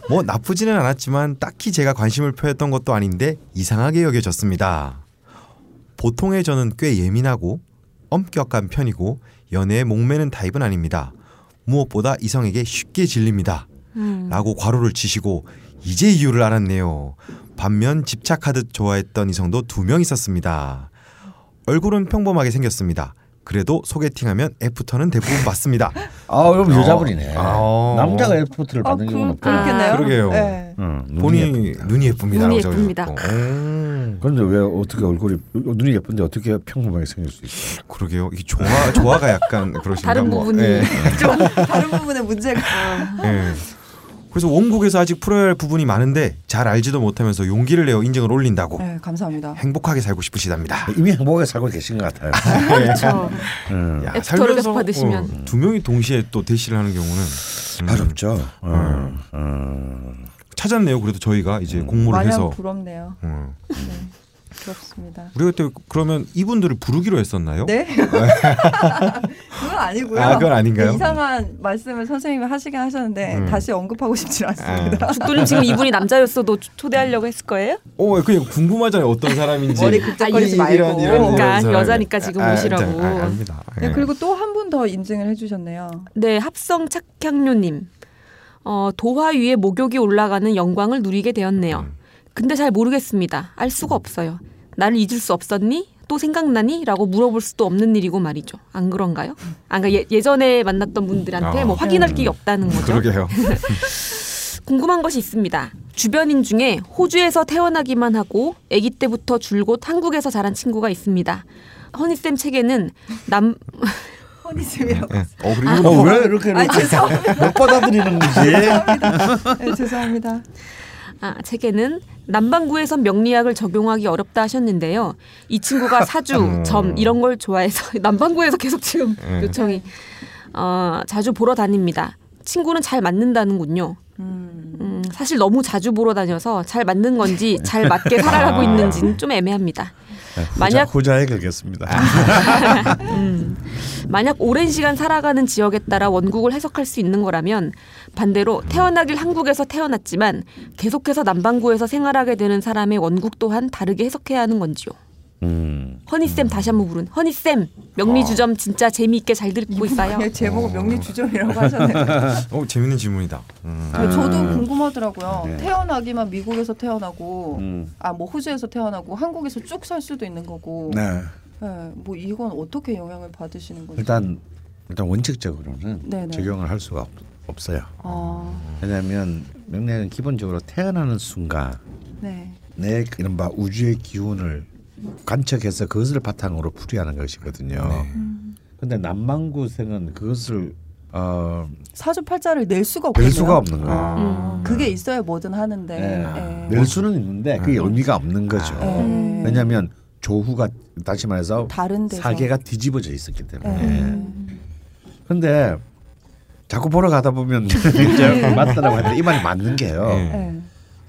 뭐 나쁘지는 않았지만 딱히 제가 관심을 표했던 것도 아닌데 이상하게 여겨졌습니다. 보통의 저는 꽤 예민하고 엄격한 편이고 연애에 목매는 타입은 아닙니다. 무엇보다 이성에게 쉽게 질립니다. 음. 라고 괄호를 치시고 이제 이유를 알았네요. 반면 집착하듯 좋아했던 이성도 두 명 있었습니다. 얼굴은 평범하게 생겼습니다. 그래도 소개팅하면 애프터는 대부분 받습니다. 아, 그럼 여자분이네. 아, 남자가 애프터를 받는 아, 경우는 없고. 아, 그러게요. 네. 응, 본인이 눈이, 눈이 예쁩니다. 눈이 예쁩니다. 그런데 왜 어떻게 얼굴이 눈이 예쁜데 어떻게 평범하게 생길 수 있어요? 그러게요. 이 조화 조화가 약간 그러신가 다른 뭐. 부분이 네. 좀 다른 부분의 문제가. 네. 그래서 원국에서 아직 풀어야 할 부분이 많은데 잘 알지도 못하면서 용기를 내어 인증을 올린다고. 네, 감사합니다. 행복하게 살고 싶으시답니다. 이미 행복하게 살고 계신 것 같아요. 그렇죠. 음. 야, 살면서 받으시면 어, 두 명이 동시에 또 대시를 하는 경우는 음. 어렵죠. 음. 음. 음. 찾았네요. 그래도 저희가 이제 음. 공모를 마냥 해서. 마냥 부럽네요. 음. 네. 그렇습니다. 우리가 그때 그러면 이분들을 부르기로 했었나요? 네. 그건 아니고요. 아, 그건 아닌가요? 이상한 말씀을 선생님이 하시긴 하셨는데 음. 다시 언급하고 싶지 않습니다. 죽도님 지금 이분이 남자였어도 초대하려고 했을 거예요? 오, 그냥 궁금하잖아요. 어떤 사람인지. 머리 극적거리지 말고. 이런, 이런, 이런 그러니까 사람이. 여자니까 지금 아, 오시라고. 아, 아닙니다. 네. 그리고 또 한 분 더 인증을 해주셨네요. 네. 합성 착향료님. 어, 도화 위에 목욕이 올라가는 영광을 누리게 되었네요. 음. 근데 잘 모르겠습니다. 알 수가 없어요. 나를 잊을 수 없었니? 또 생각나니? 라고 물어볼 수도 없는 일이고 말이죠. 안 그런가요? 아, 그러니까 예, 예전에 만났던 분들한테 아, 뭐 확인할 게 없다는 거죠. 그러게요. 궁금한 것이 있습니다. 주변인 중에 호주에서 태어나기만 하고 아기 때부터 줄곧 한국에서 자란 친구가 있습니다. 허니쌤 책에는 남... 허니쌤이라고 네. 어, 그리고 아, 왜 이렇게 아, 못 받아들이는 거지? 죄송합니다. 네, 죄송합니다. 아, 책에는 남반구에선 명리학을 적용하기 어렵다 하셨는데요. 이 친구가 사주, 점 이런 걸 좋아해서 남반구에서 계속 지금 요청이 어, 자주 보러 다닙니다. 친구는 잘 맞는다는군요. 음, 사실 너무 자주 보러 다녀서 잘 맞는 건지 잘 맞게 살아가고 있는지는 좀 애매합니다. 만약 고자에 걸겠습니다. 음, 만약 오랜 시간 살아가는 지역에 따라 원국을 해석할 수 있는 거라면 반대로 태어나길 한국에서 태어났지만 계속해서 남반구에서 생활하게 되는 사람의 원국 또한 다르게 해석해야 하는 건지요. 음. 허니쌤 다시 한번 부른 허니쌤 명리주점 진짜 재미있게 잘 듣고 있어요. 제목은 명리주점이라고 하셨네요. 어, 재밌는 질문이다. 음. 아. 저도 궁금하더라고요. 네. 태어나기만 미국에서 태어나고 음. 아, 뭐 호주에서 태어나고 한국에서 쭉 살 수도 있는 거고. 네. 네. 뭐 이건 어떻게 영향을 받으시는 거죠? 일단 일단 원칙적으로는 네네. 적용을 할 수가 없, 없어요. 어. 왜냐하면 명리학은 기본적으로 태어나는 순간 네. 내 이른바 우주의 기운을 관측해서 그것을 바탕으로 풀이하는 것이거든요. 네. 음. 근데 남만구생은 그것을 어, 사주팔자를 낼 수가 없네요. 낼 수가 없는 거예요. 아. 음. 그게 있어야 뭐든 하는데 네. 네. 낼 수는 있는데 그게 의미가 없는 거죠. 아. 왜냐하면 조후가 다시 말해서 다른 데서. 사계가 뒤집어져 있었기 때문에. 그런데 네. 자꾸 보러 가다 보면 맞다라고 하는데 이 말이 맞는 게요. 에이.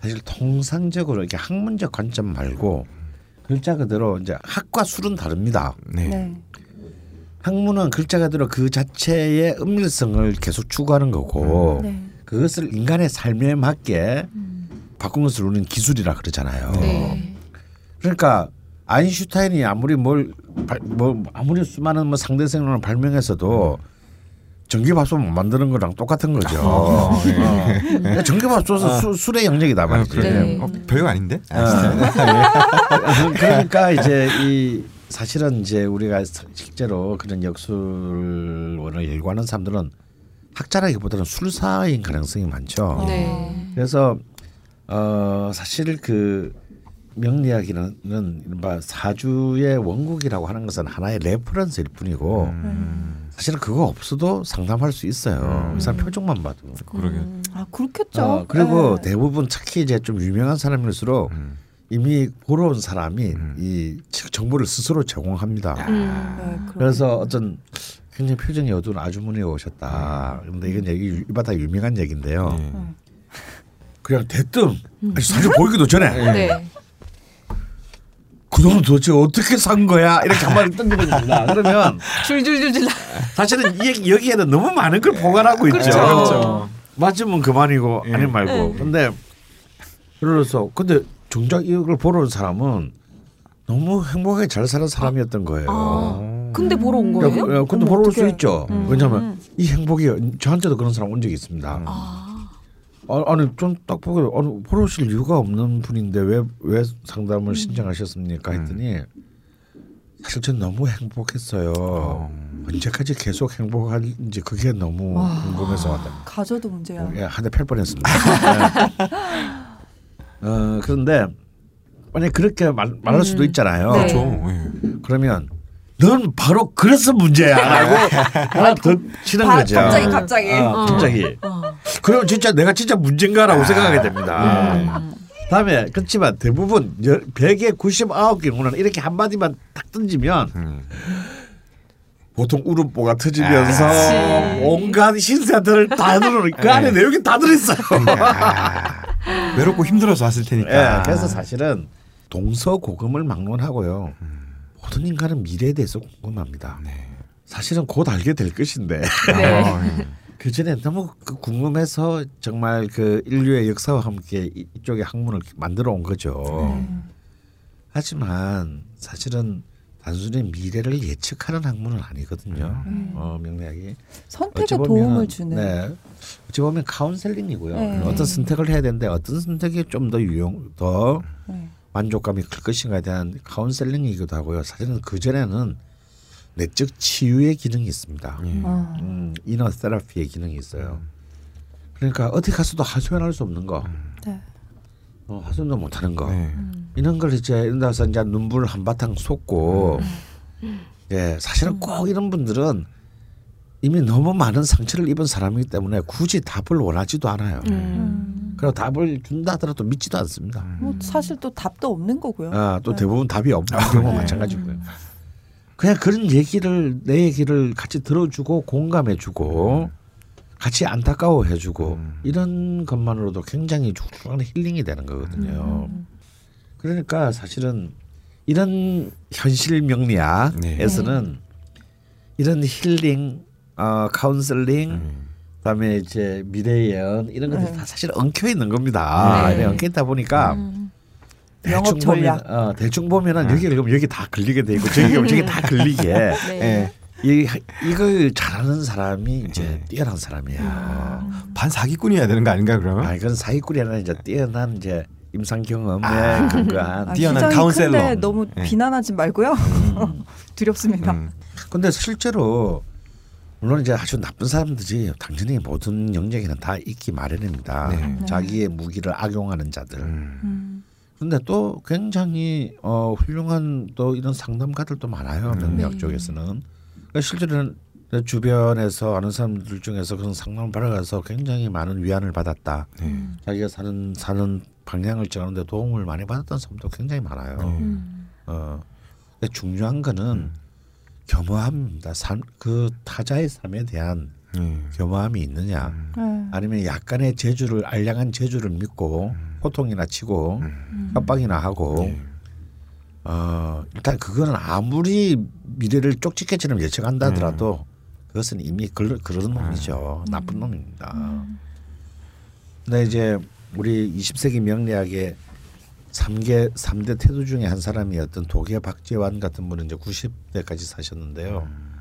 사실 통상적으로 이렇게 학문적 관점 말고 글자 그대로 이제 학과 술은 다릅니다. 네. 네. 학문은 글자 그대로 그 자체의 은밀성을 계속 추구하는 거고 네. 그것을 인간의 삶에 맞게 음. 바꾸면서 우리는 기술이라 그러잖아요. 네. 그러니까 아인슈타인이 아무리 뭘 뭐 아무리 수많은 뭐 상대성론을 발명해서도 전기밥솥 못 만드는 거랑 똑같은 거죠. 어, 네. 전기밥솥은 어. 술의 영역이 남아있죠. 아, 네. 어, 별거 아닌데? 아, 아, 그러니까 이제 이 사실은 이제 우리가 실제로 그런 역술원을 일구하는 사람들은 학자라기보다는 술사인 가능성이 많죠. 네. 그래서 어, 사실 그 명리학이라는 이른바 사주의 원국이라고 하는 것은 하나의 레퍼런스일 뿐이고 음. 사실은 그거 없어도 상담할 수 있어요. 이 사람 표정만 봐도. 그러게. 음. 아 그렇겠죠. 어, 그리고 네. 대부분 특히 이제 좀 유명한 사람일수록 음. 이미 보러 온 사람이 음. 이 정보를 스스로 제공합니다. 음. 네, 그래서 어떤 굉장히 표정이 어두운 아주머니 오셨다. 음. 근데 이건 얘기 이바다 유명한 얘기인데요. 음. 그냥 대뜸 음. 사주 보이기도 전에. 네. 그놈은 도대체 어떻게 산 거야? 이렇게 한 마리 던져버립니다. 그러면 줄줄줄줄 사실은 이, 여기에는 너무 많은 걸 보관하고 있죠. 그렇죠. 그렇죠. 맞으면 그만이고 예. 아니면 말고. 예. 근데 그래서 근데 정작 이걸 보러 온 사람은 너무 행복하게 잘 사는 사람이었던 거예요. 아, 근데 보러 온 거예요? 야, 근데 보러 올 수 있죠. 음. 왜냐하면 이 행복이 저한테도 그런 사람 온 적이 있습니다. 아. 아니 좀 딱 보고 보러 오실 이유가 없는 분인데 왜, 왜 상담을 음. 신청하셨습니까 했더니 음. 사실 전 너무 행복했어요. 어. 언제까지 계속 행복할지 그게 너무 와. 궁금해서 왔다. 가져도 문제야. 어, 예, 한 대 팰 뻔했습니다. 네. 어, 그런데 만약 그렇게 말, 말할 음. 수도 있잖아요. 네. 그렇죠. 네. 그러면 넌 바로 그래서 문제야라고 하나 더 치는 거죠. 갑자기 갑자기 어, 갑자기. 어. 그럼 진짜 내가 진짜 문제인가라고 아. 생각하게 됩니다. 네. 음. 다음에 그렇지만 대부분 백에 구십구 경우는 이렇게 한 마디만 딱 던지면 음. 보통 울음보가 터지면서 아. 온갖 신세들을 다 들어오는 그 안에 내용이 다 들어있어요. 아. 외롭고 힘들어서 왔을 테니까. 네. 그래서 사실은 동서고금을 막론하고요. 음. 모든 인간은 미래에 대해서 궁금합니다. 네. 사실은 곧 알게 될 것인데 네. 그 전에 너무 궁금해서 정말 그 인류의 역사와 함께 이쪽의 학문을 만들어 온 거죠. 네. 하지만 사실은 단순히 미래를 예측하는 학문은 아니거든요. 네. 어, 명리학이 선택에 도움을 주는. 네. 어찌 보면 카운셀링이고요. 네. 어떤 선택을 해야 되는데 어떤 선택이 좀 더 유용, 더 네. 만족감이 클 것인가에 대한 카운셀링이기도 하고요. 사실은 그전에는 내적 치유의 기능이 있습니다. 음. 음, 이너 테라피의 기능이 있어요. 그러니까 어디 가서도 하소연할 수 없는 거, 네. 어, 하소연도 못하는 거 네. 이런 걸 이제 일어나서 이제 눈물 한바탕 쏟고 음. 예, 사실은 꼭 이런 분들은 이미 너무 많은 상처를 입은 사람이기 때문에 굳이 답을 원하지도 않아요. 음. 그리고 답을 준다 하더라도 믿지도 않습니다. 뭐 사실 또 답도 없는 거고요. 아, 또 네. 대부분 답이 없는 경우가 네. 마찬가지고요. 음. 그냥 그런 얘기를 내 얘기를 같이 들어주고 공감해주고 같이 안타까워해주고 음. 이런 것만으로도 굉장히 중요한 힐링이 되는 거거든요. 음. 그러니까 사실은 이런 현실 명리학에서는 네. 이런 힐링 어, 카운슬링, 음. 그다음에 이제 미래 예언 이런 것들 음. 다 사실 엉켜 있는 겁니다. 네. 엉켜 있다 보니까 음. 대충 보면 어, 대충 보면은 음. 여기 그럼 여기 다 걸리게 되고 저기 그럼 저기 다 걸리게. 네. 이 이걸 잘하는 사람이 이제 네. 뛰어난 사람이야. 음. 반 사기꾼이어야 되는 거 아닌가 그러면? 아 이건 사기꾼이 아니라 이제 뛰어난 이제 임상 경험에 아. 근거한 아, 뛰어난 카운셀러. 너무 네. 비난하지 말고요. 두렵습니다. 음. 근데 실제로 물론 이제 아주 나쁜 사람들이 당연히 모든 영역에는 다 있기 마련입니다. 네. 자기의 무기를 악용하는 자들. 음. 근데 또 굉장히 어, 훌륭한 또 이런 상담가들도 많아요. 명리학 음. 쪽에서는. 그러니까 실제로는 주변에서 아는 사람들 중에서 그런 상담을 받아가서 굉장히 많은 위안을 받았다. 음. 자기가 사는 사는 방향을 정하는데 도움을 많이 받았던 사람도 굉장히 많아요. 음. 어, 근데 중요한 거는 음. 겸허함입니다. 삶, 그 타자의 삶에 대한 음. 겸허함이 있느냐, 음. 아니면 약간의 재주를 알량한 재주를 믿고 음. 호통이나 치고 음. 협박이나 하고. 음. 어, 일단 그거는 아무리 미래를 쪽집게처럼 예측한다 하더라도 음. 그것은 이미 글, 그런 놈이죠. 음. 나쁜 놈입니다. 음. 근데 이제 우리 이십 세기 명리학의 삼 대 태도 중에 한 사람이었던 독일 박재환 같은 분은 이제 구십 대까지 사셨는데요. 음.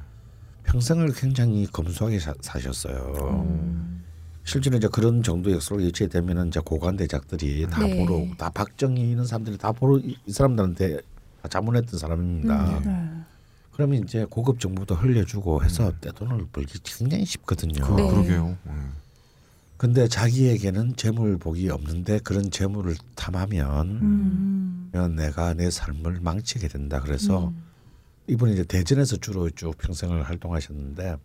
평생을 굉장히 검소하게 사, 사셨어요. 음. 실제로 이제 그런 정도 역설로 유치되면은 이제 고관대작들이 다 네. 보러, 다 박정희 있는 사람들이 다 보러 이, 이 사람들한테 자문했던 사람입니다. 음. 그러면 이제 고급 정보도 흘려주고 해서 음. 떼돈을 벌기 굉장히 쉽거든요. 그, 네. 그러게요. 음. 근데 자기에게는 재물복이 없는데 그런 재물을 탐하면 음. 내가 내 삶을 망치게 된다. 그래서 음. 이분이 이제 대전에서 주로 쭉 평생을 활동하셨는데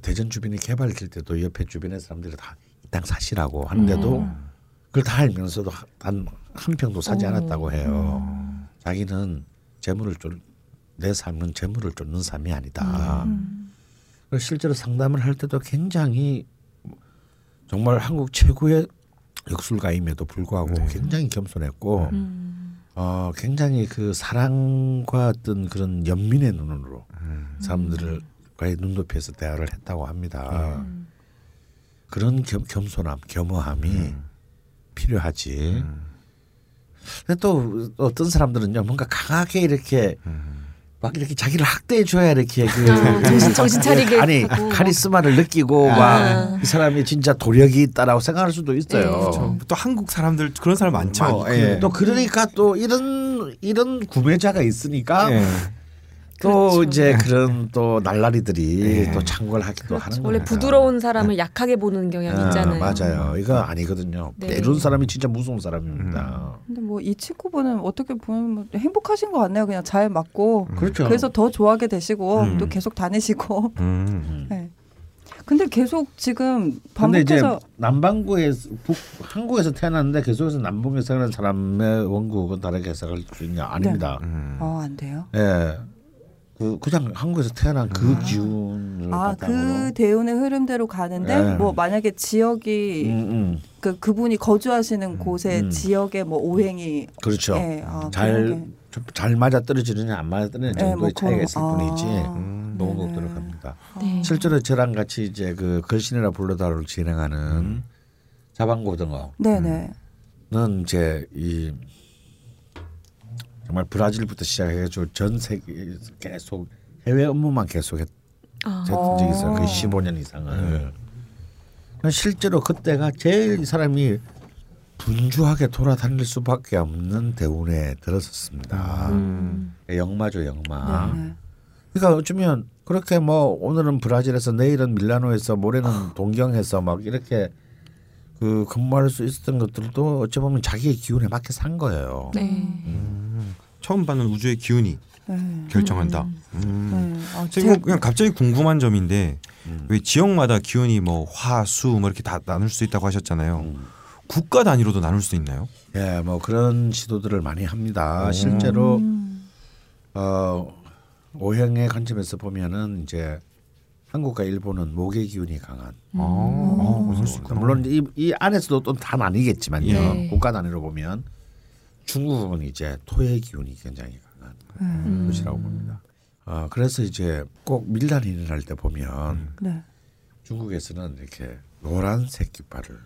대전 주변이 개발될 때도 옆에 주변의 사람들이 다 이 땅 사시라고 하는데도 음. 그걸 다 알면서도 단 한 평도 사지 오. 않았다고 해요. 음. 자기는 재물을 쫓, 내 삶은 재물을 쫓는 삶이 아니다. 음. 실제로 상담을 할 때도 굉장히 정말 한국 최고의 역술가임에도 불구하고 네. 굉장히 겸손했고 음. 어, 굉장히 그 사랑과 어떤 그런 연민의 눈으로 음. 사람들과의 눈높이에서 대화를 했다고 합니다. 음. 그런 겸, 겸손함, 겸허함이 음. 필요하지. 음. 근데 또 어떤 사람들은요 뭔가 강하게 이렇게 음. 막 이렇게 자기를 학대해 줘야 이렇게 아, 정신, 정신 차리게 아니 카리스마를 느끼고 아. 막 이 사람이 진짜 도력이 있다라고 생각할 수도 있어요. 그렇죠. 또 한국 사람들 그런 사람 많죠. 어, 그, 또 그러니까 또 이런 이런 구매자가 있으니까 예. 또 그렇죠. 이제 그런 또 날라리들이 예. 또 창궐 하기도 그렇죠. 하는 거예요. 원래 거니까. 부드러운 사람을 약하게 보는 경향이 아, 있잖아요. 맞아요. 이거 아니거든요. 네. 때론 사람이 진짜 무서운 사람입니다. 음. 근데 뭐 이 친구분은 어떻게 보면 뭐 행복하신 것 같네요. 그냥 잘 맞고 음. 그렇죠. 그래서 더 좋아하게 되시고 음. 또 계속 다니시고. 음. 네. 근데 계속 지금 반복해서 남반구에 북 한국에서 태어났는데 계속해서 남북에 사는 사람의 원국은 다르게 해석할 수 있냐? 아닙니다. 네. 음. 어, 안 돼요. 예. 그 그냥 한국에서 태어난 그 아. 기운을 아, 그 대운의 흐름대로 가는데 네. 뭐 만약에 지역이 음, 음. 그 그분이 거주하시는 음, 곳의 음. 지역의 뭐 오행이 그렇죠. 네, 아, 잘 잘 맞아 떨어지느냐 안 맞아 떨어지는 네, 정도의 뭐 차이가 그런, 있을 아. 뿐이지 너무 음, 걱정을 합니다. 네. 실제로 저랑 같이 이제 그 걸신이라 불러다를 진행하는 음. 자방고등어. 네네. 는 이제 이 정말 브라질부터 시작해서 전 세계 계속 해외 업무만 계속 했던 적이 있어요. 거의 십오 년 이상을. 네. 실제로 그때가 제일 이 사람이 분주하게 돌아다닐 수밖에 없는 대운에 들어섰습니다. 음. 역마죠, 역마. 네. 그러니까 어쩌면 그렇게 뭐 오늘은 브라질에서 내일은 밀라노에서 모레는 아. 동경에서 막 이렇게 그 근무할 수 있었던 것들도 어찌 보면 자기의 기운에 맞게 산 거예요. 네. 음, 처음 받는 우주의 기운이 네. 결정한다. 음. 음. 네. 아, 제가 그냥 갑자기 궁금한 점인데 음. 왜 지역마다 기운이 뭐 화, 수 뭐 이렇게 다 나눌 수 있다고 하셨잖아요. 음. 국가 단위로도 나눌 수 있나요? 예, 뭐 그런 시도들을 많이 합니다. 오. 실제로 어, 오행의 관점에서 보면은 이제. 한국과 일본은 목의 기운이 강한. 음. 아, 아, 물론 이, 이 안에서도 또 다 나뉘겠지만요. 예. 국가 단위로 보면 중국은 이제 토의 기운이 굉장히 강한 음. 곳이라고 봅니다. 어, 그래서 이제 꼭 밀란이 일어날 때 보면 음. 네. 중국에서는 이렇게 노란색 깃발을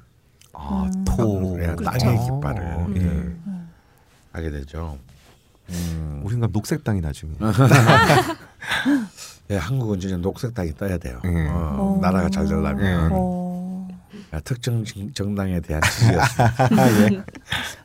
아, 토 땅의 그렇죠. 깃발을 아, 예. 음. 하게 되죠. 음. 우리가 녹색 땅이 나중에. 예, 한국은 진짜 녹색 땅이 떠야 돼요. 음. 어, 나라가 잘 되려면 음. 특정 정당에 대한 지지였습니다.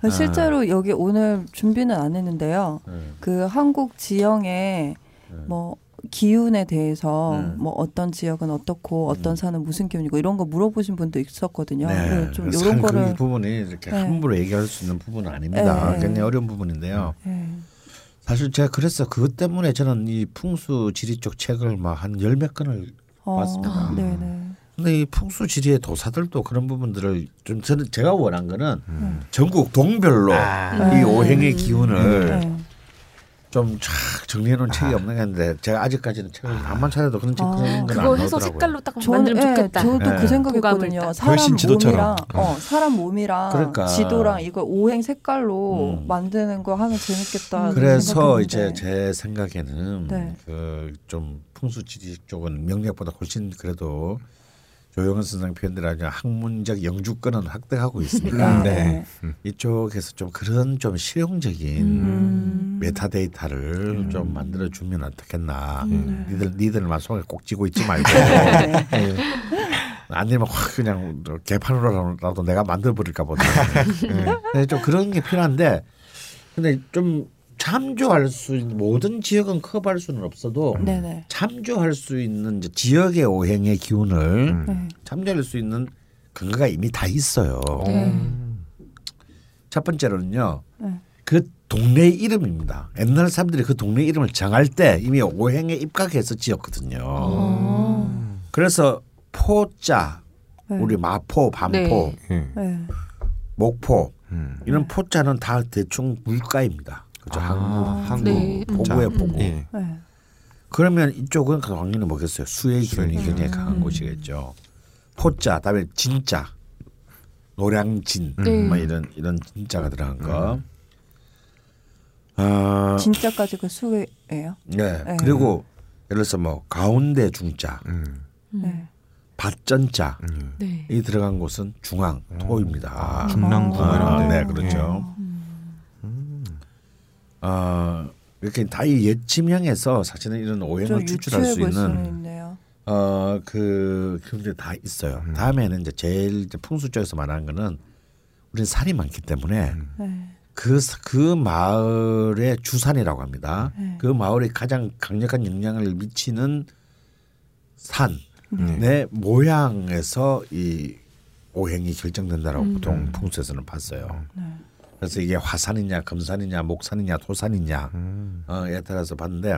예. 실제로 아. 여기 오늘 준비는 안 했는데요. 음. 그 한국 지형에 음. 뭐 기운에 대해서 음. 뭐 어떤 지역은 어떻고 어떤 음. 산은 무슨 기운이고 이런 거 물어보신 분도 있었거든요. 네. 좀 요런 거를 그 부분이 이렇게 네. 함부로 얘기할 수 있는 부분은 아닙니다. 네. 굉장히 어려운 부분인데요. 네. 사실 제가 그래서 그것 때문에 저는 이 풍수지리 쪽 책을 막 한 열 몇 권을 어, 봤습니다. 네네. 근데 이 풍수지리의 도사들도 그런 부분들을 좀 저는 제가 원한 거는 음. 전국 동별로 아, 이 네. 오행의 기운을 네. 좀 쫙 정리해놓은 아. 책이 없는 건데 제가 아직까지는 책을 안만 찾아도 그런 책 아. 그런 건 안 나오더라고요. 그거 해서 색깔로 딱 만들면 전, 좋겠다. 네, 저도 네. 그 생각했거든요. 사람 몸이랑 어, 사람 몸이랑 그러니까. 지도랑 이거 오행 색깔로 음. 만드는 거 하면 재밌겠다. 그래서 이제 제 생각에는 네. 그 좀 풍수지리 쪽은 명리학보다 훨씬 그래도 조영은 선생 표현대로 아주 학문적 영주권은 확대하고 있습니다. 네. 이쪽에서 좀 그런 좀 실용적인 음. 메타데이터를 음. 좀 만들어 주면 어떻겠나. 음. 니들 니들만 손에 꼭 쥐고 있지 말고 아니면 확 그냥 개판으로라도 내가 만들어 버릴까 보다. 네. 좀 그런 게 필요한데 근데 좀. 참조할 수 있는 모든 지역은 커버할 수는 없어도 네네. 참조할 수 있는 이제 지역의 오행의 기운을 음. 참조할 수 있는 근거가 이미 다 있어요. 음. 첫 번째로는요. 네. 그 동네 이름입니다. 옛날 사람들이 그 동네 이름을 정할 때 이미 오행에 입각해서 지었거든요. 음. 그래서 포자 네. 우리 마포 반포 네. 음. 목포 음. 이런 포자는 다 대충 물가입니다. 그렇죠. 아, 한국, 네. 보고에 음, 보고. 네. 네. 그러면 이쪽은 당연히 뭐겠어요. 수의 기운이 굉장히 강한 음. 곳이겠죠. 포자, 다음에 진자, 노량진, 음. 뭐 이런 이런 진자가 들어간 거. 음. 어, 진자까지 그 수예요? 네. 네. 그리고 예를 들어서 뭐 가운데 중자, 음. 네. 밭전자 음. 네. 이 들어간 곳은 중앙 음. 토입니다. 중랑구 아, 이런 아, 데. 네, 그렇죠. 네. 어, 이렇게 다 이 예침형에서 사실은 이런 오행을 추출할 수 있는 어, 그 그런 다 있어요. 음. 다음에는 이제 제일 이제 풍수 쪽에서 말하는 거는 우리는 산이 많기 때문에 그그 음. 그 마을의 주산이라고 합니다. 네. 그 마을이 가장 강력한 영향을 미치는 산의 네. 모양에서 이 오행이 결정된다라고 음. 보통 풍수에서는 봤어요. 네. 그래서 이게 화산이냐 금산이냐 목산이냐 토산이냐에 음. 어, 따라서 봤는데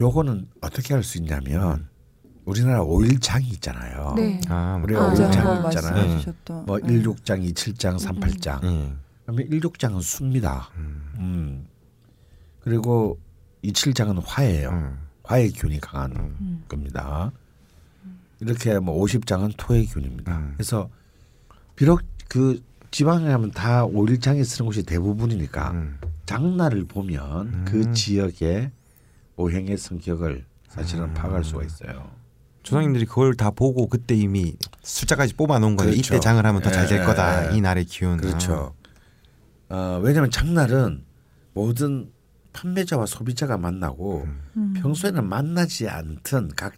요거는 어떻게 할 수 있냐면 우리나라 오일장이 있잖아요. 네. 아, 우리 아, 오일장이 있잖아요. 네. 뭐 네. 일육장, 이칠장, 삼팔장. 음. 그러면 일육장은 수입니다. 음. 음. 그리고 이칠장은 화예요. 음. 화의 기운이 강한 음. 겁니다. 이렇게 뭐 오십장은 토의 기운입니다. 음. 그래서 비록 그 지방에 가면 다 오일장에 쓰는 곳이 대부분이니까 음. 장날을 보면 음. 그 지역의 오행의 성격을 사실은 음. 파악할 수가 있어요. 조상님들이 그걸 다 보고 그때 이미 숫자까지 뽑아놓은 거예요. 그렇죠. 이때 장을 하면 더 잘 될 거다. 예. 이 날의 기운. 그렇죠. 어, 왜냐하면 장날은 모든 판매자와 소비자가 만나고 음. 평소에는 만나지 않던 각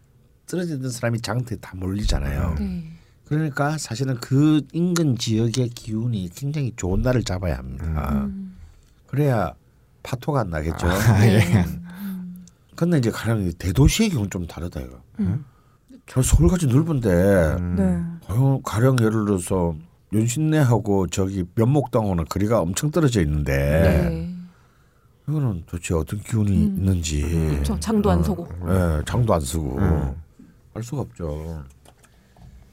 떨어지던 사람이 장터에 다 몰리잖아요. 네. 그러니까 사실은 그 인근 지역의 기운이 굉장히 좋은 날을 잡아야 합니다. 음. 그래야 파토가 안 나겠죠. 그런데 아, 예. 이제 가령 대도시의 경우는 좀 다르다 이거. 음. 저 서울같이 넓은데 음. 가령, 가령 예를 들어서 연신내하고 저기 면목당하고는 거리가 엄청 떨어져 있는데 네. 이거는 도대체 어떤 기운이 음. 있는지. 그렇죠. 장도 안 서고. 어, 네, 장도 안 쓰고 음. 알 수가 없죠.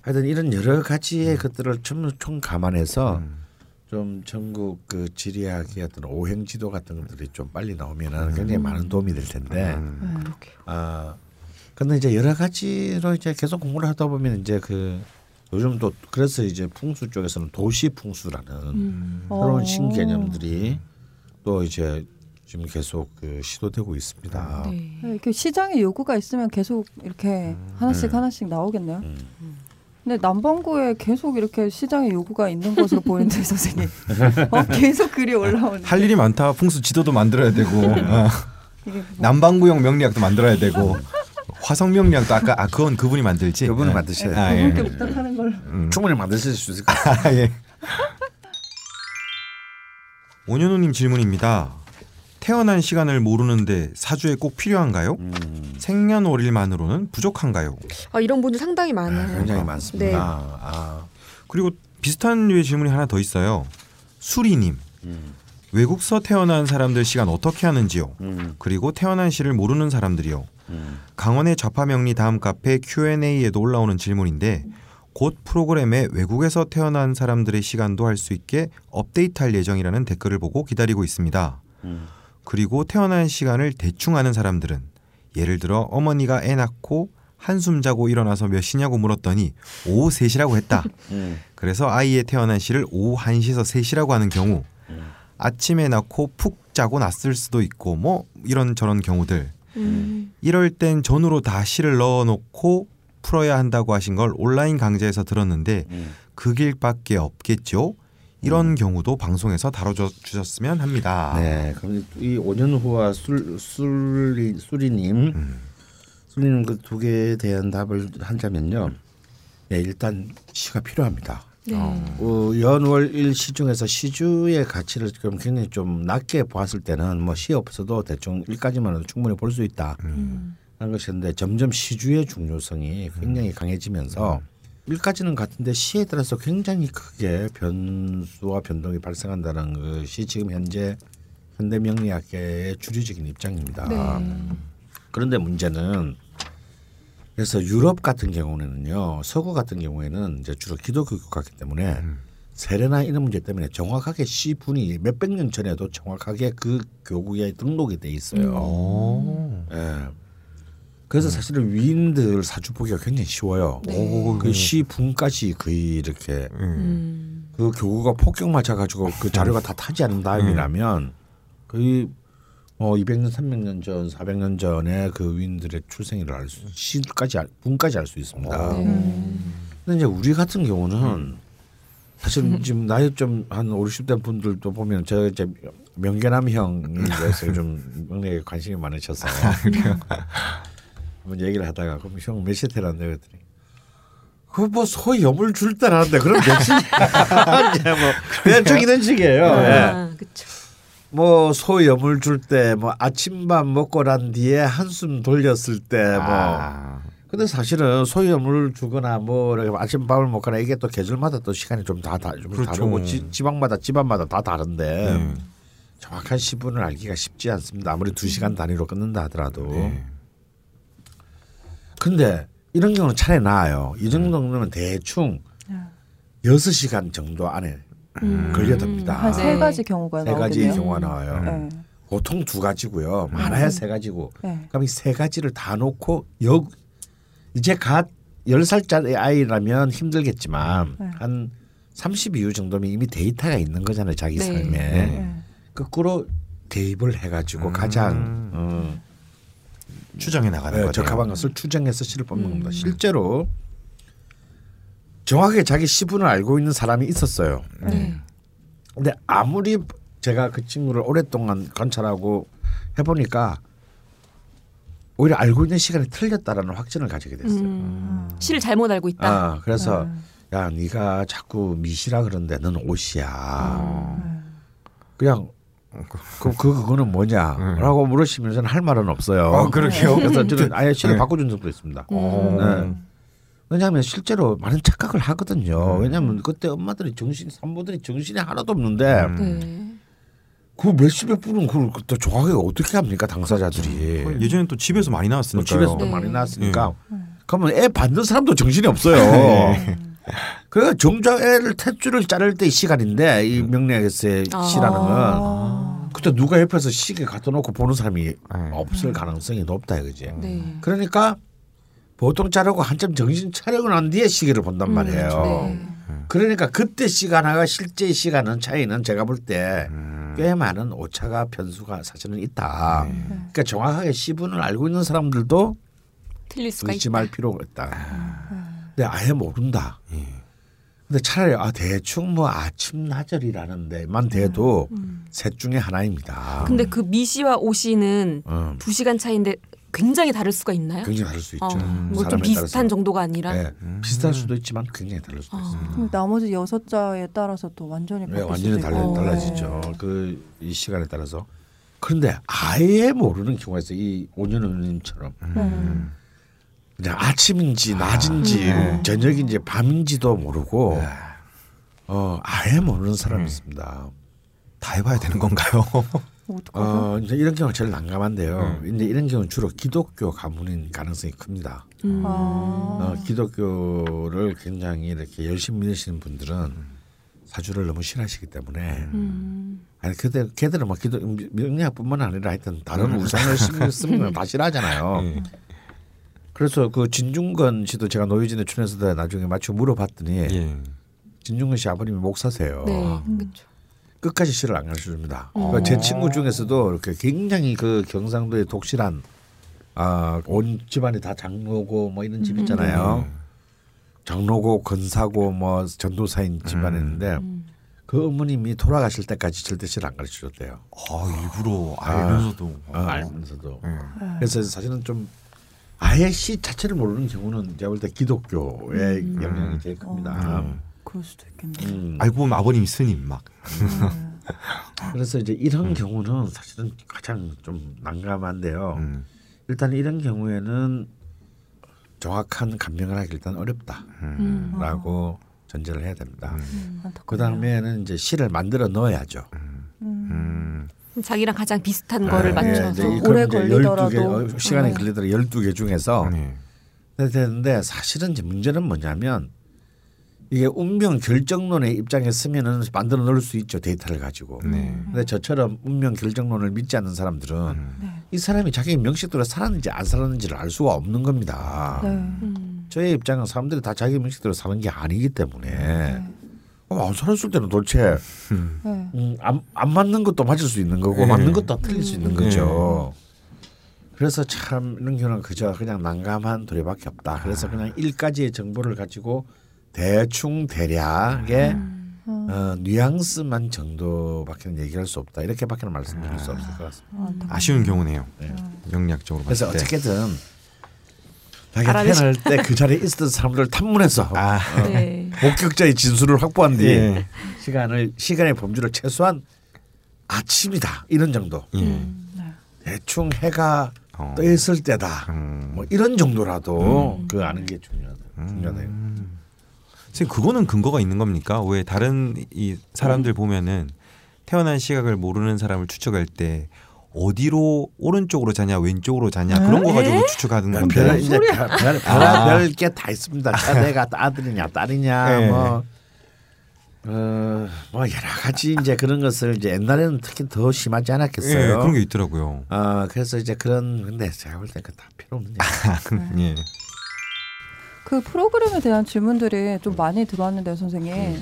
하여튼 이런 여러 가지의 음. 것들을 총 감안해서 음. 좀 전국 그 지리학의 어떤 오행 지도 같은 것들이 좀 빨리 나오면은 음. 굉장히 많은 도움이 될 텐데. 음. 음. 아, 근데 이제 여러 가지로 이제 계속 공부를 하다 보면 이제 그 요즘 또 그래서 이제 풍수 쪽에서는 도시 풍수라는 음. 새로운 신개념들이 또 이제 지금 계속 그 시도되고 있습니다. 네. 이렇게 시장의 요구가 있으면 계속 이렇게 음. 하나씩 음. 하나씩 나오겠네요. 음. 음. 근데 남반구에 계속 이렇게 시장의 요구가 있는 것으로 보이는데 선생님 어, 계속 글이 올라오는데 할 일이 많다. 풍수 지도도 만들어야 되고 어. 뭐. 남반구형 명리학도 만들어야 되고 화성 명리학도 아까 아 그건 그분이 만들지 그분이 네. 만드셔야 아, 돼요. 그분께 부탁하는 걸로 음. 충분히 만드실 수 있을 것 같아요. 아, 예. 오년호님 질문입니다. 태어난 시간을 모르는데 사주에 꼭 필요한가요? 음. 생년월일만으로는 부족한가요? 아, 이런 분들 상당히 많아요. 네, 굉장히 많습니다. 네. 아. 그리고 비슷한 류의 질문이 하나 더 있어요. 수리님. 음. 외국서 태어난 사람들 시간 어떻게 하는지요? 음. 그리고 태어난 시를 모르는 사람들이요. 음. 강원의 좌파명리 다음 카페 큐 앤 에이에도 올라오는 질문인데 곧 프로그램에 외국에서 태어난 사람들의 시간도 할 수 있게 업데이트할 예정이라는 댓글을 보고 기다리고 있습니다. 음. 그리고 태어난 시간을 대충 아는 사람들은 예를 들어 어머니가 애 낳고 한숨 자고 일어나서 몇 시냐고 물었더니 오후 세 시라고 했다. 음. 그래서 아이의 태어난 시를 오후 한 시에서 세 시라고 하는 경우 음. 아침에 낳고 푹 자고 났을 수도 있고 뭐 이런저런 경우들. 음. 이럴 땐 전후로 다 시를 넣어놓고 풀어야 한다고 하신 걸 온라인 강좌에서 들었는데 음. 그 길밖에 없겠죠. 이런 음. 경우도 방송에서 다뤄주셨으면 합니다. 네, 그럼 이 오 년 후와 술, 술, 수리님, 음. 수리님 그 두 개에 대한 답을 하자면요. 네, 일단 시가 필요합니다. 네. 어, 연월일 시중에서 시주의 가치를 그럼 굉장히 좀 낮게 봤을 때는 뭐 시 없어도 대충 일까지만 해도 충분히 볼 수 있다. 음. 하는 것인데 점점 시주의 중요성이 굉장히 음. 강해지면서 일까지는 같은데 시에 따라서 굉장히 크게 변수와 변동이 발생한다는 것이 지금 현재 현대 명리학계의 주류적인 입장입니다. 네. 그런데 문제는 그래서 유럽 같은 경우에는요, 서구 같은 경우에는 이제 주로 기독교 국가이기 때문에 음. 세례나 이런 문제 때문에 정확하게 시 분이 몇백 년 전에도 정확하게 그 교구에 등록이 돼 있어요. 예. 네. 그래서 음. 사실은 위인들 사주 보기가 굉장히 쉬워요. 네. 그 시 분까지 거의 이렇게 음. 그 교구가 폭격 맞아가지고 그 자료가 다 타지 않은 다음이라면 음. 거의 어 이백 년, 삼백 년 전, 사백 년 전에 그 위인들의 출생일을 알 수, 시까지 분까지 알 수 있습니다. 음. 근데 이제 우리 같은 경우는 사실 음. 지금 나이 좀 한 오십 대 분들도 보면 제가 이제 명계남 형에 대해서 좀 명리에 관심이 많으셔서 한번 얘기를 하다가 그럼 형 몇 시에 태어났냐 그랬더니 그 뭐 소위 염을 줄 때라는데 그럼 몇시 뭐 좀 이런 식이에요. 아, 예. 그렇죠. 뭐 소염을 줄 때 뭐 아침밥 먹고 난 뒤에 한숨 돌렸을 때 뭐 아. 근데 사실은 소염을 주거나 뭐 아침밥을 먹거나 이게 또 계절마다 또 시간이 좀 다 다 좀 그렇죠. 다르고 지, 지방마다 집안마다 다 다른데 음. 정확한 시분을 알기가 쉽지 않습니다. 아무리 두 시간 단위로 끊는다 하더라도. 네. 근데 이런 경우는 차라리 나아요. 이 정도면 음. 대충 여섯 시간 정도 안에 음. 걸려듭니다. 한 세 가지 경우가 나오겠네요. 세 가지 경우가 나와요. 음. 네. 보통 두 가지고요. 많아야 음. 세 가지고. 네. 그럼 이 세 가지를 다 놓고 역 이제 갓 열 살짜리 아이라면 힘들겠지만 네. 한 삼십 이후 정도면 이미 데이터가 있는 거잖아요. 자기 네. 삶에. 네. 거꾸로 대입을 해가지고 음. 가장 음. 추정해 나가는 네, 거죠. 적합한 것을 추정해서 시를 뽑는 음. 겁니다. 실제로 정확하게 자기 시분을 알고 있는 사람이 있었어요. 네. 근데 아무리 제가 그 친구를 오랫동안 관찰하고 해보니까 오히려 알고 있는 시간이 틀렸다라는 확신을 가지게 됐어요. 음. 시를 잘못 알고 있다. 아, 그래서 음. 야 네가 자꾸 미시라 그러는데 넌 오시야. 음. 그냥 그, 그 그거는 뭐냐라고 음. 물으시면 저는 할 말은 없어요. 어, 그러게요. 그래서 저는 아예 시를 네. 바꿔준 적도 있습니다. 음. 네. 왜냐하면 실제로 많은 착각을 하거든요. 왜냐하면 그때 엄마들이 정신, 산모들이 정신이 하나도 없는데 네. 그 몇십 몇 분은 그걸 또 정확하게 어떻게 합니까 당사자들이. 예전엔 또 집에서 많이 나왔으니까요. 집에서도 네. 많이 나왔으니까. 네. 그러면 애 받는 사람도 정신이 없어요. 네. 그래서 정작 애를 탯줄을 자를 때 이 시간인데 이 명리학에서의 아. 시라는 건 그때 누가 옆에서 시계 갖다 놓고 보는 사람이 네. 없을 가능성이 높다 이거지. 네. 그러니까 보통 자르고 한참 정신 차리고 난 뒤에 시계를 본단 음, 말이에요. 네. 그러니까 그때 시간하고 실제 시간은 차이는 제가 볼 때 꽤 음. 많은 오차가 변수가 사실은 있다. 네. 그러니까 정확하게 시분을 알고 있는 사람들도 틀릴 수가 의심할 있다. 필요가 있다. 아. 근데 아예 모른다. 예. 근데 차라리 아 대충 뭐 아침 나절이라는데만 돼도 음. 셋 중에 하나입니다. 근데 그 미시와 오시는 음. 두 시간 차이인데 굉장히 다를 수가 있나요? 굉장히 다를 수 있죠. 어, 뭐 좀 비슷한 따라서. 정도가 아니라 네, 음. 비슷할 수도 있지만 굉장히 다를 수도 아. 있습니다. 나머지 여섯 자에 따라서 또 완전히 네, 완전히 달라, 달라지죠. 네. 그 이 시간에 따라서 그런데 아예 모르는 경우가 있어요. 이 오년우님처럼. 음. 그냥 아침인지 낮인지 아, 저녁인지 밤인지도 모르고 네. 어, 아예 모르는 사람이 음. 있습니다. 다 해봐야 되는 건가요? 어, 이제 이런 경우가 제일 난감한데요. 음. 이제 이런 경우는 주로 기독교 가문인 가능성이 큽니다. 음. 어, 기독교를 굉장히 이렇게 열심히 믿으시는 분들은 사주를 너무 싫어하시기 때문에 음. 아니 그때 걔들은 막 기독 명리학뿐만 아니라 하여튼 다른 음. 우상을 쓰면 다 싫어하잖아요. 음. 그래서 그 진중건 씨도 제가 노유진의 춘에서도 나중에 마치 물어봤더니 예. 진중건 씨 아버님이 목사세요. 네, 그렇죠. 끝까지 시를 안 가르쳐줍니다. 그러니까 제 친구 중에서도 이렇게 굉장히 그 경상도에 독실한 아, 온 집안이 다 장로고 뭐 이런 집 있잖아요. 음. 장로고 건사고 뭐 전도사인 집안이었는데 음. 그 어머님이 돌아가실 때까지 절대 시를 안 가르쳐줬대요. 아 일부러 알면서도 아, 아, 알면서도. 음. 그래서 사실은 좀 아예 시 자체를 모르는 경우는 제가 볼 때 기독교의 음. 영향이 제일 큽니다. 음. 그럴 수도 있겠네요. 음. 알고 보면 아버님이 스님 막. 음. 그래서 이제 이런 음. 경우는 사실은 가장 좀 난감한데요. 음. 일단 이런 경우에는 정확한 감명을 하기 일단 어렵다라고 음. 전제를 해야 됩니다. 음. 그 다음에는 이제 시를 만들어 넣어야죠. 음. 음. 자기랑 가장 비슷한 네. 거를 맞춰서 네. 오래 걸리더라도 열두 개, 시간이 네. 걸리더라도 열두 개 중에서 네. 되는데 사실은 이제 문제는 뭐냐면 이게 운명 결정론의 입장에 쓰면은 만들어 놓을 수 있죠. 데이터를 가지고. 네. 근데 저처럼 운명 결정론을 믿지 않는 사람들은 음. 네. 이 사람이 자기 명식대로 살았는지 안 살았는지를 알 수가 없는 겁니다. 네. 음. 저의 입장은 사람들이 다 자기 명식대로 사는 게 아니기 때문에 네. 어, 안 살았을 때는 도대체 음. 음, 안, 안 맞는 것도 맞을 수 있는 거고 네. 맞는 것도 틀릴 음. 수 있는 거죠. 네. 그래서 참 이런 경우는 그저 그냥 난감한 도리밖에 없다. 그래서 그냥 일까지의 정보를 가지고 대충 대략의 음. 어, 뉘앙스만 정도밖에는 얘기할 수 없다. 이렇게밖에는 말씀드릴 아. 수 없을 것 같습니다. 아쉬운 경우네요. 네. 영리학적으로 봤을 때. 그래서 어떻게든 자기가 태어날 때 그 자리에 있었던 사람들을 탐문해서 아. 어, 네. 목격자의 진술을 확보한 뒤 네. 시간을, 시간의 범주를 최소한 아침이다. 이런 정도. 음. 대충 해가 어. 떠 있을 때다. 음. 뭐 이런 정도라도 음. 그 아는 게 중요하다. 중요하네요. 음. 선생님 그거는 근거가 있는 겁니까? 왜 다른 이 사람들 보면은 태어난 시각을 모르는 사람을 추측할 때 어디로 오른쪽으로 자냐 왼쪽으로 자냐 그런 거 가지고 추측하는 건데 별 이제 별 게 다 있습니다. 자네가 아들이냐 딸이냐 네. 뭐, 어, 뭐 여러 가지 이제 그런 것을 이제 옛날에는 특히 더 심하지 않았겠어요. 네, 그런 게 있더라고요. 어, 그래서 이제 그런 근데 제가 볼 때 그 다 필요 없는 얘기. 예. 그 프로그램에 대한 질문들이 좀 많이 들어왔는데요, 선생님.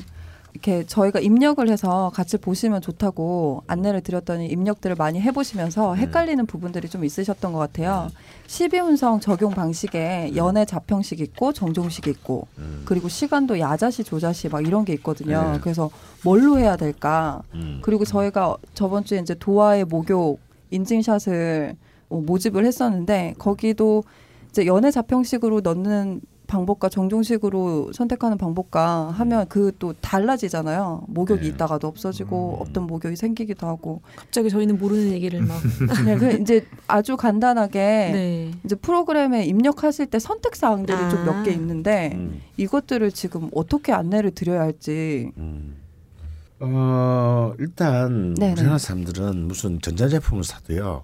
이렇게 저희가 입력을 해서 같이 보시면 좋다고 안내를 드렸더니 입력들을 많이 해보시면서 헷갈리는 부분들이 좀 있으셨던 것 같아요. 십이운성 적용 방식에 연애 자평식 있고 정종식 있고 그리고 시간도 야자시 조자시 막 이런 게 있거든요. 그래서 뭘로 해야 될까? 그리고 저희가 저번 주에 이제 도화의 목욕 인증샷을 모집을 했었는데 거기도 이제 연애 자평식으로 넣는 방법과 정종식으로 선택하는 방법과 하면 그 또 달라지잖아요. 목욕이 네. 있다가도 없어지고 음. 없던 목욕이 생기기도 하고. 갑자기 저희는 모르는 얘기를 막. 네, 이제 아주 간단하게 네. 이제 프로그램에 입력하실 때 선택 사항들이 아. 좀 몇 개 있는데 음. 이것들을 지금 어떻게 안내를 드려야 할지. 음. 어 일단 네네. 우리나라 사람들은 무슨 전자제품을 사도요.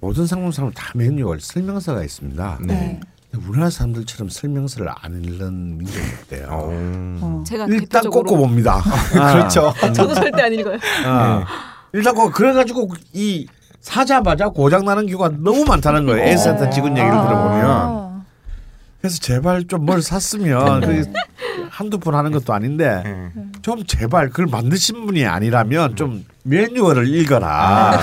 모든 상품사는 다 매뉴얼 설명서가 있습니다. 네. 네. 우리나라 사람들처럼 설명서를 안 읽는 민족이 없대요. 어. 제가 일단 꽂고 봅니다. 아, 그렇죠. 저도 절대 안 읽어요. 아, 네. 일단 꼭 그래가지고 이 사자마자 고장나는 경우가 너무 많다는 거예요. 에이스한테 직원 얘기를 들어보면. 그래서 제발 좀 뭘 샀으면 한두 푼 하는 것도 아닌데 좀 제발 그걸 만드신 분이 아니라면 좀 매뉴얼을 읽어라.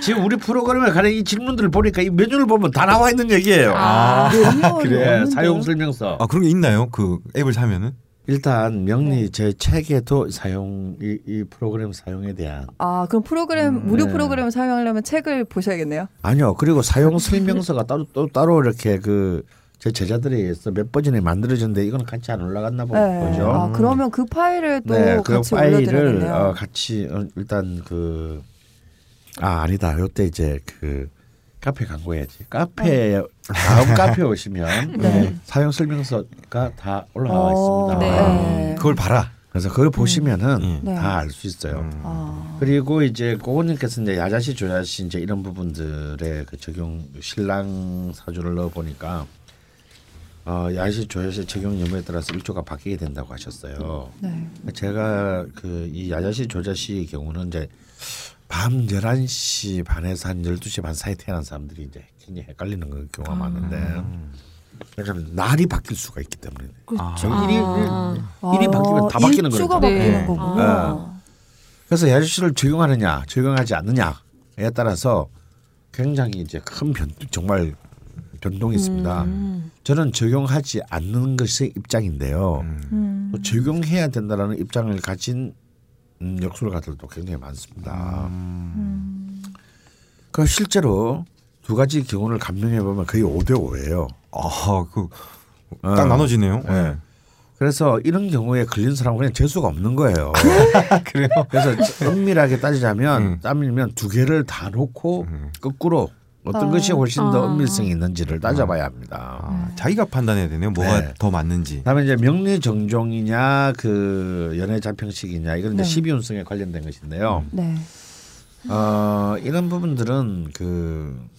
지금 우리 프로그램에 관한 이 질문들을 보니까 이 메뉴를 보면 다 나와 있는 얘기예요. 아, 아 그래. 사용 설명서. 아 그런 게 있나요? 그 앱을 사면은? 일단 명리 제 책에도 사용 이, 이 프로그램 사용에 대한. 아 그럼 프로그램 음, 무료 네. 프로그램 사용하려면 책을 보셔야겠네요. 아니요. 그리고 사용 설명서가 따로 또 따로 이렇게 그. 제 제자들에 의해서 몇 버전이 만들어졌는데 이건 같이 안 올라갔나 보죠. 네. 아, 그러면 그 파일을 또 네, 같이 그 파일을 올려드려야겠네요. 어, 같이 일단 그 아 아니다. 이때 이제 그 카페 광고해야지. 카페 어. 다음 카페 오시면 네. 사용 설명서가 다 올라와 오, 있습니다. 네. 아, 그걸 봐라. 그래서 그걸 보시면은 네. 다 알 수 있어요. 음. 아. 그리고 이제 고은님께서 이제 야자시 조자시 이제 이런 부분들의 그 적용 신랑 사주를 넣어 보니까 어, 야시 조자시 적용 여부에 따라서 일조가 바뀌게 된다고 하셨어요. 네. 제가 그 이 야자시 조자시의 경우는 이제 밤 열한 시 반에서 한 열두 시 반 사이에 태어난 사람들이 이제 굉장히 헷갈리는 경우가 아. 많은데 그러니까 날이 바뀔 수가 있기 때문에 그렇죠. 아. 일이, 일, 일이 아. 바뀌면 다 바뀌는 거니까 네. 아. 그래서 야자시를 적용하느냐 적용하지 않느냐에 따라서 굉장히 이제 큰 변, 정말 변동이 있습니다. 음. 저는 적용하지 않는 것이 입장인데요. 음. 적용해야 된다라는 입장을 가진 음, 역술가들도 굉장히 많습니다. 음. 그 실제로 두 가지 경우를 감명해 보면 거의 오 대 오예요. 아, 그 딱 어. 나눠지네요. 네. 네. 그래서 이런 경우에 걸린 사람은 그냥 재수가 없는 거예요. 그래요? 그래서 엄밀하게 따지자면 음. 따지면 두 개를 다 놓고 음. 거꾸로 어떤 아. 것이 훨씬 더 엄밀성이 있는지를 따져봐야 합니다. 아, 자기가 판단해야 되네요. 뭐가 네. 더 맞는지. 그다음에 이제 명리 정종이냐 그 연애 자평식이냐 이건 이제 십이운성에 네. 관련된 것인데요. 네. 어, 이런 부분들은 그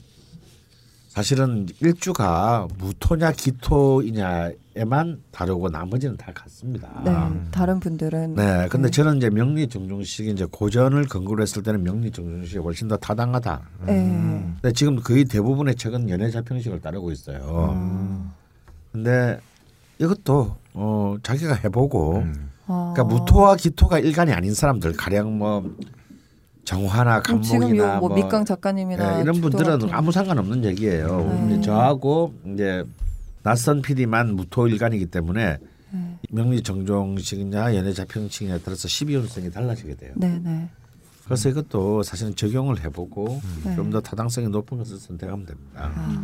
사실은 일주가 무토냐 기토이냐에만 다르고 나머지는 다 같습니다. 네. 다른 분들은. 네. 근데 네. 저는 이제 명리 정종식 이제 고전을 근거로 했을 때는 명리 정종식이 훨씬 더 타당하다. 네. 음. 근데 지금 거의 대부분의 책은 연애 자평식을 따르고 있어요. 음. 근데 이것도 어, 자기가 해보고 음. 그러니까 무토와 기토가 일관이 아닌 사람들 가령 뭐 정화나 감목이나 뭐, 뭐 밑강 작가님이나 네, 이런 분들은 아무 상관없는 얘기예요. 네. 저하고 이제 낯선 피디만 무토일간이기 때문에 네. 명리정종식이냐 연애자평식이냐에 따라서 십이운성이 달라지게 돼요. 네, 네. 그래서 이것도 사실은 적용을 해보고 네. 좀 더 타당성이 높은 것을 선택하면 됩니다. 아.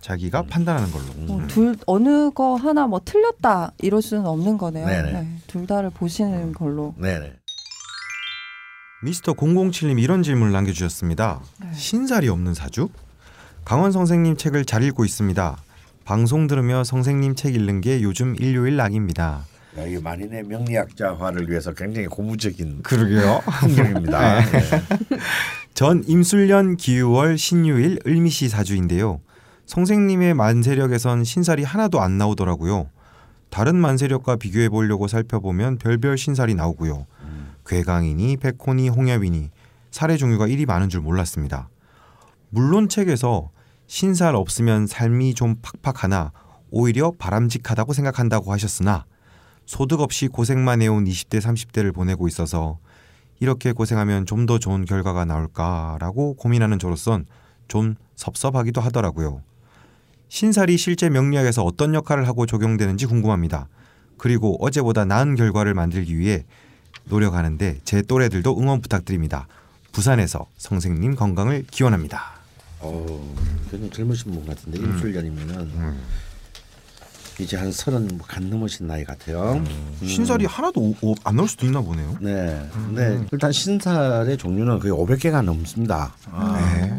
자기가 음. 판단하는 걸로. 어, 둘 어느 거 하나 뭐 틀렸다 이럴 수는 없는 거네요. 네, 둘 다를 보시는 걸로. 네네. 미스터 공공칠님 이런 질문을 남겨주셨습니다. 네. 신살이 없는 사주? 강원 선생님 책을 잘 읽고 있습니다. 방송 들으며 선생님 책 읽는 게 요즘 일요일 낙입니다. 야, 이게 만인의 명리학자화를 위해서 굉장히 고무적인 그러게요. 환경입니다. 네. 전 임술년 기유월 신유일 을미시 사주인데요. 선생님의 만세력에선 신살이 하나도 안 나오더라고요. 다른 만세력과 비교해보려고 살펴보면 별별 신살이 나오고요. 괴강이니 백호니 홍엽이니 살의 종류가 일이 많은 줄 몰랐습니다. 물론 책에서 신살 없으면 삶이 좀 팍팍하나 오히려 바람직하다고 생각한다고 하셨으나 소득 없이 고생만 해온 이십 대 삼십 대를 보내고 있어서 이렇게 고생하면 좀 더 좋은 결과가 나올까라고 고민하는 저로선 좀 섭섭하기도 하더라고요. 신살이 실제 명리학에서 어떤 역할을 하고 적용되는지 궁금합니다. 그리고 어제보다 나은 결과를 만들기 위해 노력하는데 제 또래들도 응원 부탁드립니다. 부산에서 선생님 건강을 기원합니다. 어, 굉장히 젊으신 분 같은데 음. 임술년이면은 음. 이제 한 서른 간 넘으신 나이 같아요. 음. 음. 신살이 하나도 오, 오, 안 나올 수도 있나 보네요. 네, 근데 음. 네, 일단 신살의 종류는 거의 오백 개가 넘습니다. 아. 네.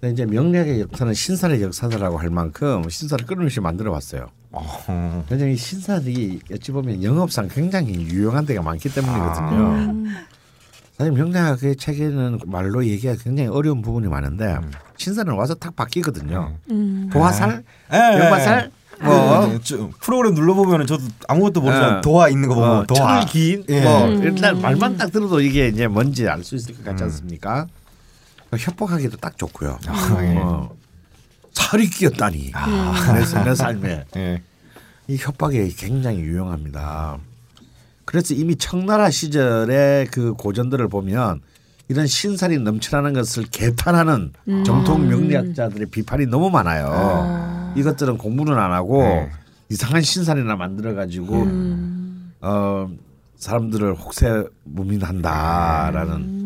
근데 이제 명리학의 역사는 신살의 역사다라고 할 만큼 신살을 끊임없이 만들어왔어요. 어. 굉장히 신살이 어찌 보면 영업상 굉장히 유용한 데가 많기 때문이거든요. 아. 사실 명리학의 책에는 말로 얘기하기 굉장히 어려운 부분이 많은데 음. 신살은 와서 탁 바뀌거든요. 음. 도화살, 영화살, 뭐 네, 네. 프로그램 눌러보면 저도 아무것도 모르지만 네. 도화 있는 거 보면 어, 도화, 천을기, 예. 뭐 음. 일단 말만 딱 들어도 이게 이제 뭔지 알 수 있을 것 같지 않습니까? 음. 협박하기도 딱 좋고요. 아, 예. 어. 살이 끼었다니. 아, 그래서 내 삶에 네. 이 협박이 굉장히 유용합니다. 그래서 이미 청나라 시절의 그 고전들을 보면 이런 신살이 넘쳐나는 것을 개탄하는 음. 정통 명리학자들의 비판이 너무 많아요. 아. 이것들은 공부는 안 하고 네. 이상한 신살이나 만들어 가지고 음. 어, 사람들을 혹세무민한다라는. 음.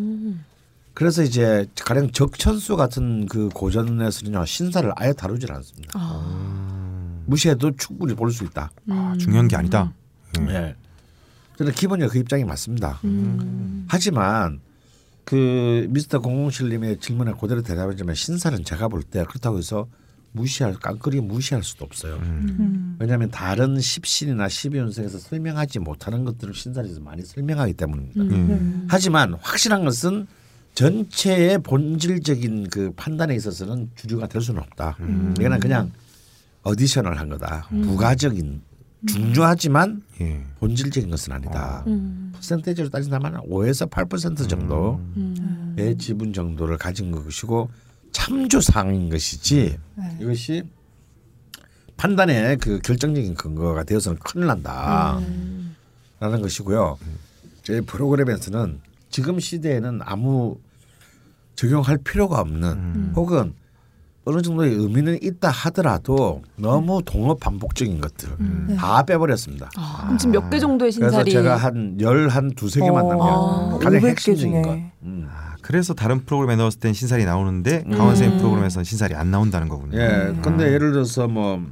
그래서 이제 가령 정천수 같은 그 고전에서는요 신사를 아예 다루질 않습니다. 아. 무시해도 충분히 볼 수 있다. 아, 중요한 게 아니다. 음. 네. 저는 기본적으로 그 입장이 맞습니다. 음. 하지만 그 미스터 공공칠님의 질문에 그대로 대답하자면 신사는 제가 볼 때 그렇다고 해서 무시할 깡그리 무시할 수도 없어요. 음. 왜냐하면 다른 십신이나 십이운생에서 설명하지 못하는 것들을 신사에서 많이 설명하기 때문입니다. 음. 음. 하지만 확실한 것은 전체의 본질적인 그 판단에 있어서는 주류가 될 수는 없다. 음. 이거는 그냥 어디션을 한 거다. 음. 부가적인 중요하지만 예. 본질적인 것은 아니다. 음. 퍼센테이지로 따진다면 오에서 팔 퍼센트 정도의 음. 지분 정도를 가진 것이고 참조사항인 것이지 네. 이것이 판단의 그 결정적인 근거가 되어서는 큰일 난다라는 음. 것이고요. 저희 프로그램에서는 지금 시대에는 아무 적용할 필요가 없는 음. 혹은 어느 정도의 의미는 있다 하더라도 너무 동업 반복적인 것들 음. 다 빼버렸습니다. 아, 그럼 지금 몇 개 정도의 신사리? 그래서 제가 한 열, 한 두세 개만 남겨요. 가장 핵심적인 것. 음. 아, 그래서 다른 프로그램에 넣었을 땐 신사리 나오는데 음. 강원 선생님 프로그램에서는 신사리 안 나온다는 거군요. 예, 근데 음. 예를 들어서 뭐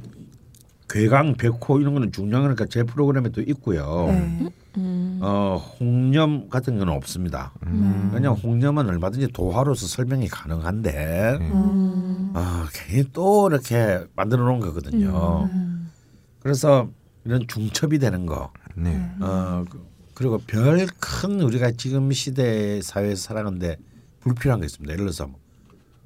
괴강, 백호 이런 거는 중요한 거니까 제 프로그램에도 있고요. 네. 음. 어, 홍념 같은 건 없습니다. 음. 왜냐하면 홍념은 얼마든지 도화로서 설명이 가능한데 음. 어, 괜히 또 이렇게 만들어 놓은 거거든요. 음. 그래서 이런 중첩이 되는 거 네. 어, 그리고 별 큰 우리가 지금 시대 사회에서 살아가는데 불필요한 게 있습니다. 예를 들어서 뭐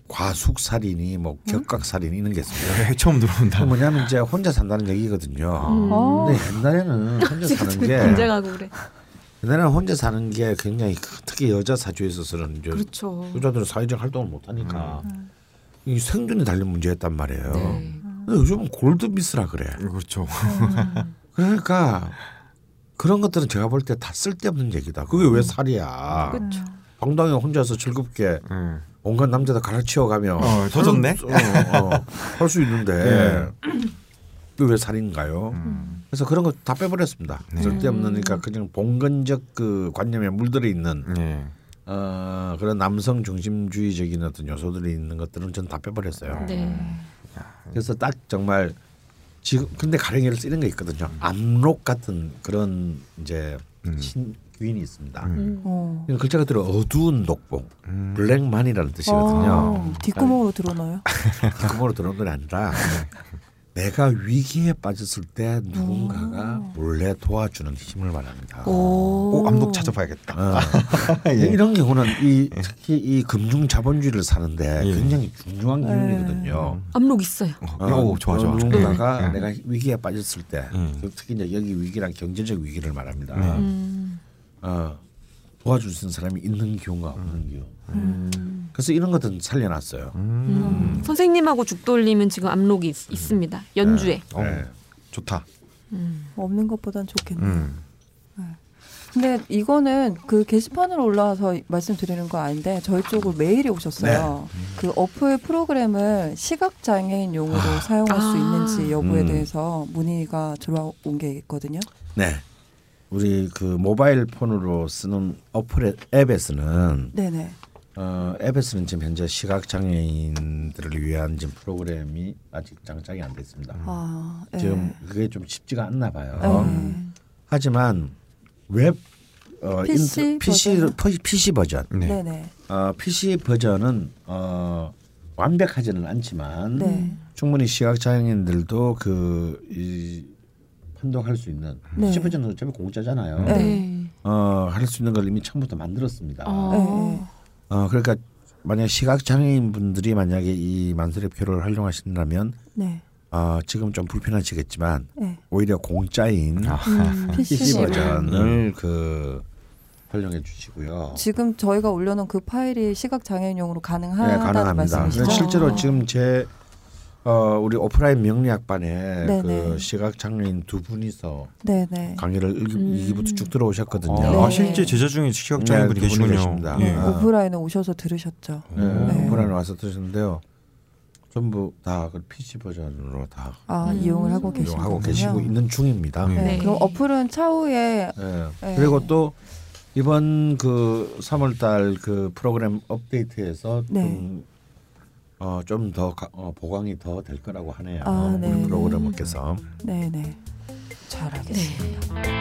과숙살인이 뭐 격각살인 이런 게 있어요. 처음 들어온다. 뭐냐면 이제 혼자 산다는 얘기거든요. 음. 근데 옛날에는 혼자 사는 게 분쟁하고 그래. 옛날에는 혼자 사는 게 굉장히 특히 여자 사주에 있어서는 이제 그렇죠. 여자들은 사회적 활동을 못 하니까 음. 이 생존이 달린 문제였단 말이에요. 네. 근데 요즘은 골드미스라 그래. 그렇죠. 음. 그러니까 그런 것들은 제가 볼 때 다 쓸데없는 얘기다. 그게 음. 왜 살이야? 그렇죠. 방당히 혼자서 즐겁게. 음. 온갖 남자다 갈아치워가며 어, 터졌네 어, 어, 할 수 있는데 네. 왜 살인가요? 음. 그래서 그런 거 다 빼버렸습니다. 네. 쓸데없는 그러니까 그냥 봉건적 그 관념에 물들어 있는 네. 어, 그런 남성 중심주의적인 어떤 요소들이 있는 것들은 전 다 빼버렸어요. 네. 그래서 딱 정말 지금 근데 가령 예를 쓰는 게 있거든요. 암록 같은 그런 이제 음. 신 귀인이 있습니다. 음. 글자가 들어 어두운 녹봉, 음. 블랙만이라는 뜻이거든요. 뒷구멍으로 들어오나요? 뒷구멍으로 들어오는 게 아니라 내가 위기에 빠졌을 때 누군가가 오. 몰래 도와주는 힘을 말합니다. 오, 오 암독 찾아봐야겠다. 어. 예. 이런 경우는 이, 특히 이 금융 자본주의를 사는데 예. 굉장히 중요한 기운이거든요. 암독 있어요. 어, 오, 좋아, 좋아. 누군가가 예. 내가 위기에 빠졌을 때 음. 특히 이제 여기 위기랑 경제적 위기를 말합니다. 음. 어, 도와줄 수 있는 사람이 있는 기운과 없는 기운. 음. 그래서 이런 것들은 살려놨어요. 음. 음. 선생님하고 죽돌님은 지금 암록이 있, 음. 있습니다. 연주에. 네. 어, 네. 좋다. 음. 없는 것보단 좋겠네. 음. 네. 근데 이거는 그 게시판으로 올라와서 말씀드리는 건 아닌데 저희 쪽으로 메일이 오셨어요. 네. 그 어플 프로그램을 시각장애인 용으로 아. 사용할 수 아. 있는지 여부에 음. 대해서 문의가 들어온 게 있거든요. 네. 우리 그 모바일 폰으로 쓰는 어플 앱에서는 네네. 어, 앱에서는 지금 현재 시각 장애인들을 위한 지금 프로그램이 아직 장착이 안 됐습니다. 아, 지금 그게 좀 쉽지가 않나 봐요. 에이. 하지만 웹 어, 피씨, 인트, 피씨, 버전? 피씨 버전. 네. 네네. 어, 피씨 버전은 어, 완벽하지는 않지만 네. 충분히 시각 장애인들도 그 이, 판독할 수 있는 네. 십 퍼센트는 어차피 공짜잖아요. 네. 어, 할 수 있는 걸 이미 처음부터 만들었습니다. 아. 네. 어, 그러니까 만약 시각장애인 분들이 만약에 이 만세례표를 활용하신다면 네. 어, 지금 좀 불편하시겠지만 네. 오히려 공짜인 아. 음, 피씨 버전을 그 활용해 주시고요. 지금 저희가 올려놓은 그 파일이 시각장애인용으로 가능하다는 네, 말씀이시죠? 실제로 지금 제 어 우리 오프라인 명리학반에 네네. 그 시각장애인 두 분이서 네네. 강의를 일 기부터 음. 쭉 들어오셨거든요. 아, 네. 실제 제자 중에 시각장애인분이 네, 계시군요. 네. 오프라인에 오셔서 들으셨죠. 네, 네. 오프라인에 와서 들으셨는데요. 전부 다 그 피씨 버전으로 다 아, 음. 이용을 하고 계시고 이용하고 계시고 있는 중입니다. 네. 네. 그럼 어플은 차후에 네. 네. 그리고 또 이번 그 삼월달 그 프로그램 업데이트에서 네. 좀 어, 좀 더 어, 보강이 더 될 거라고 하네요. 아, 네. 우리 프로그래머께서. 네네. 잘 알겠습니다. 네.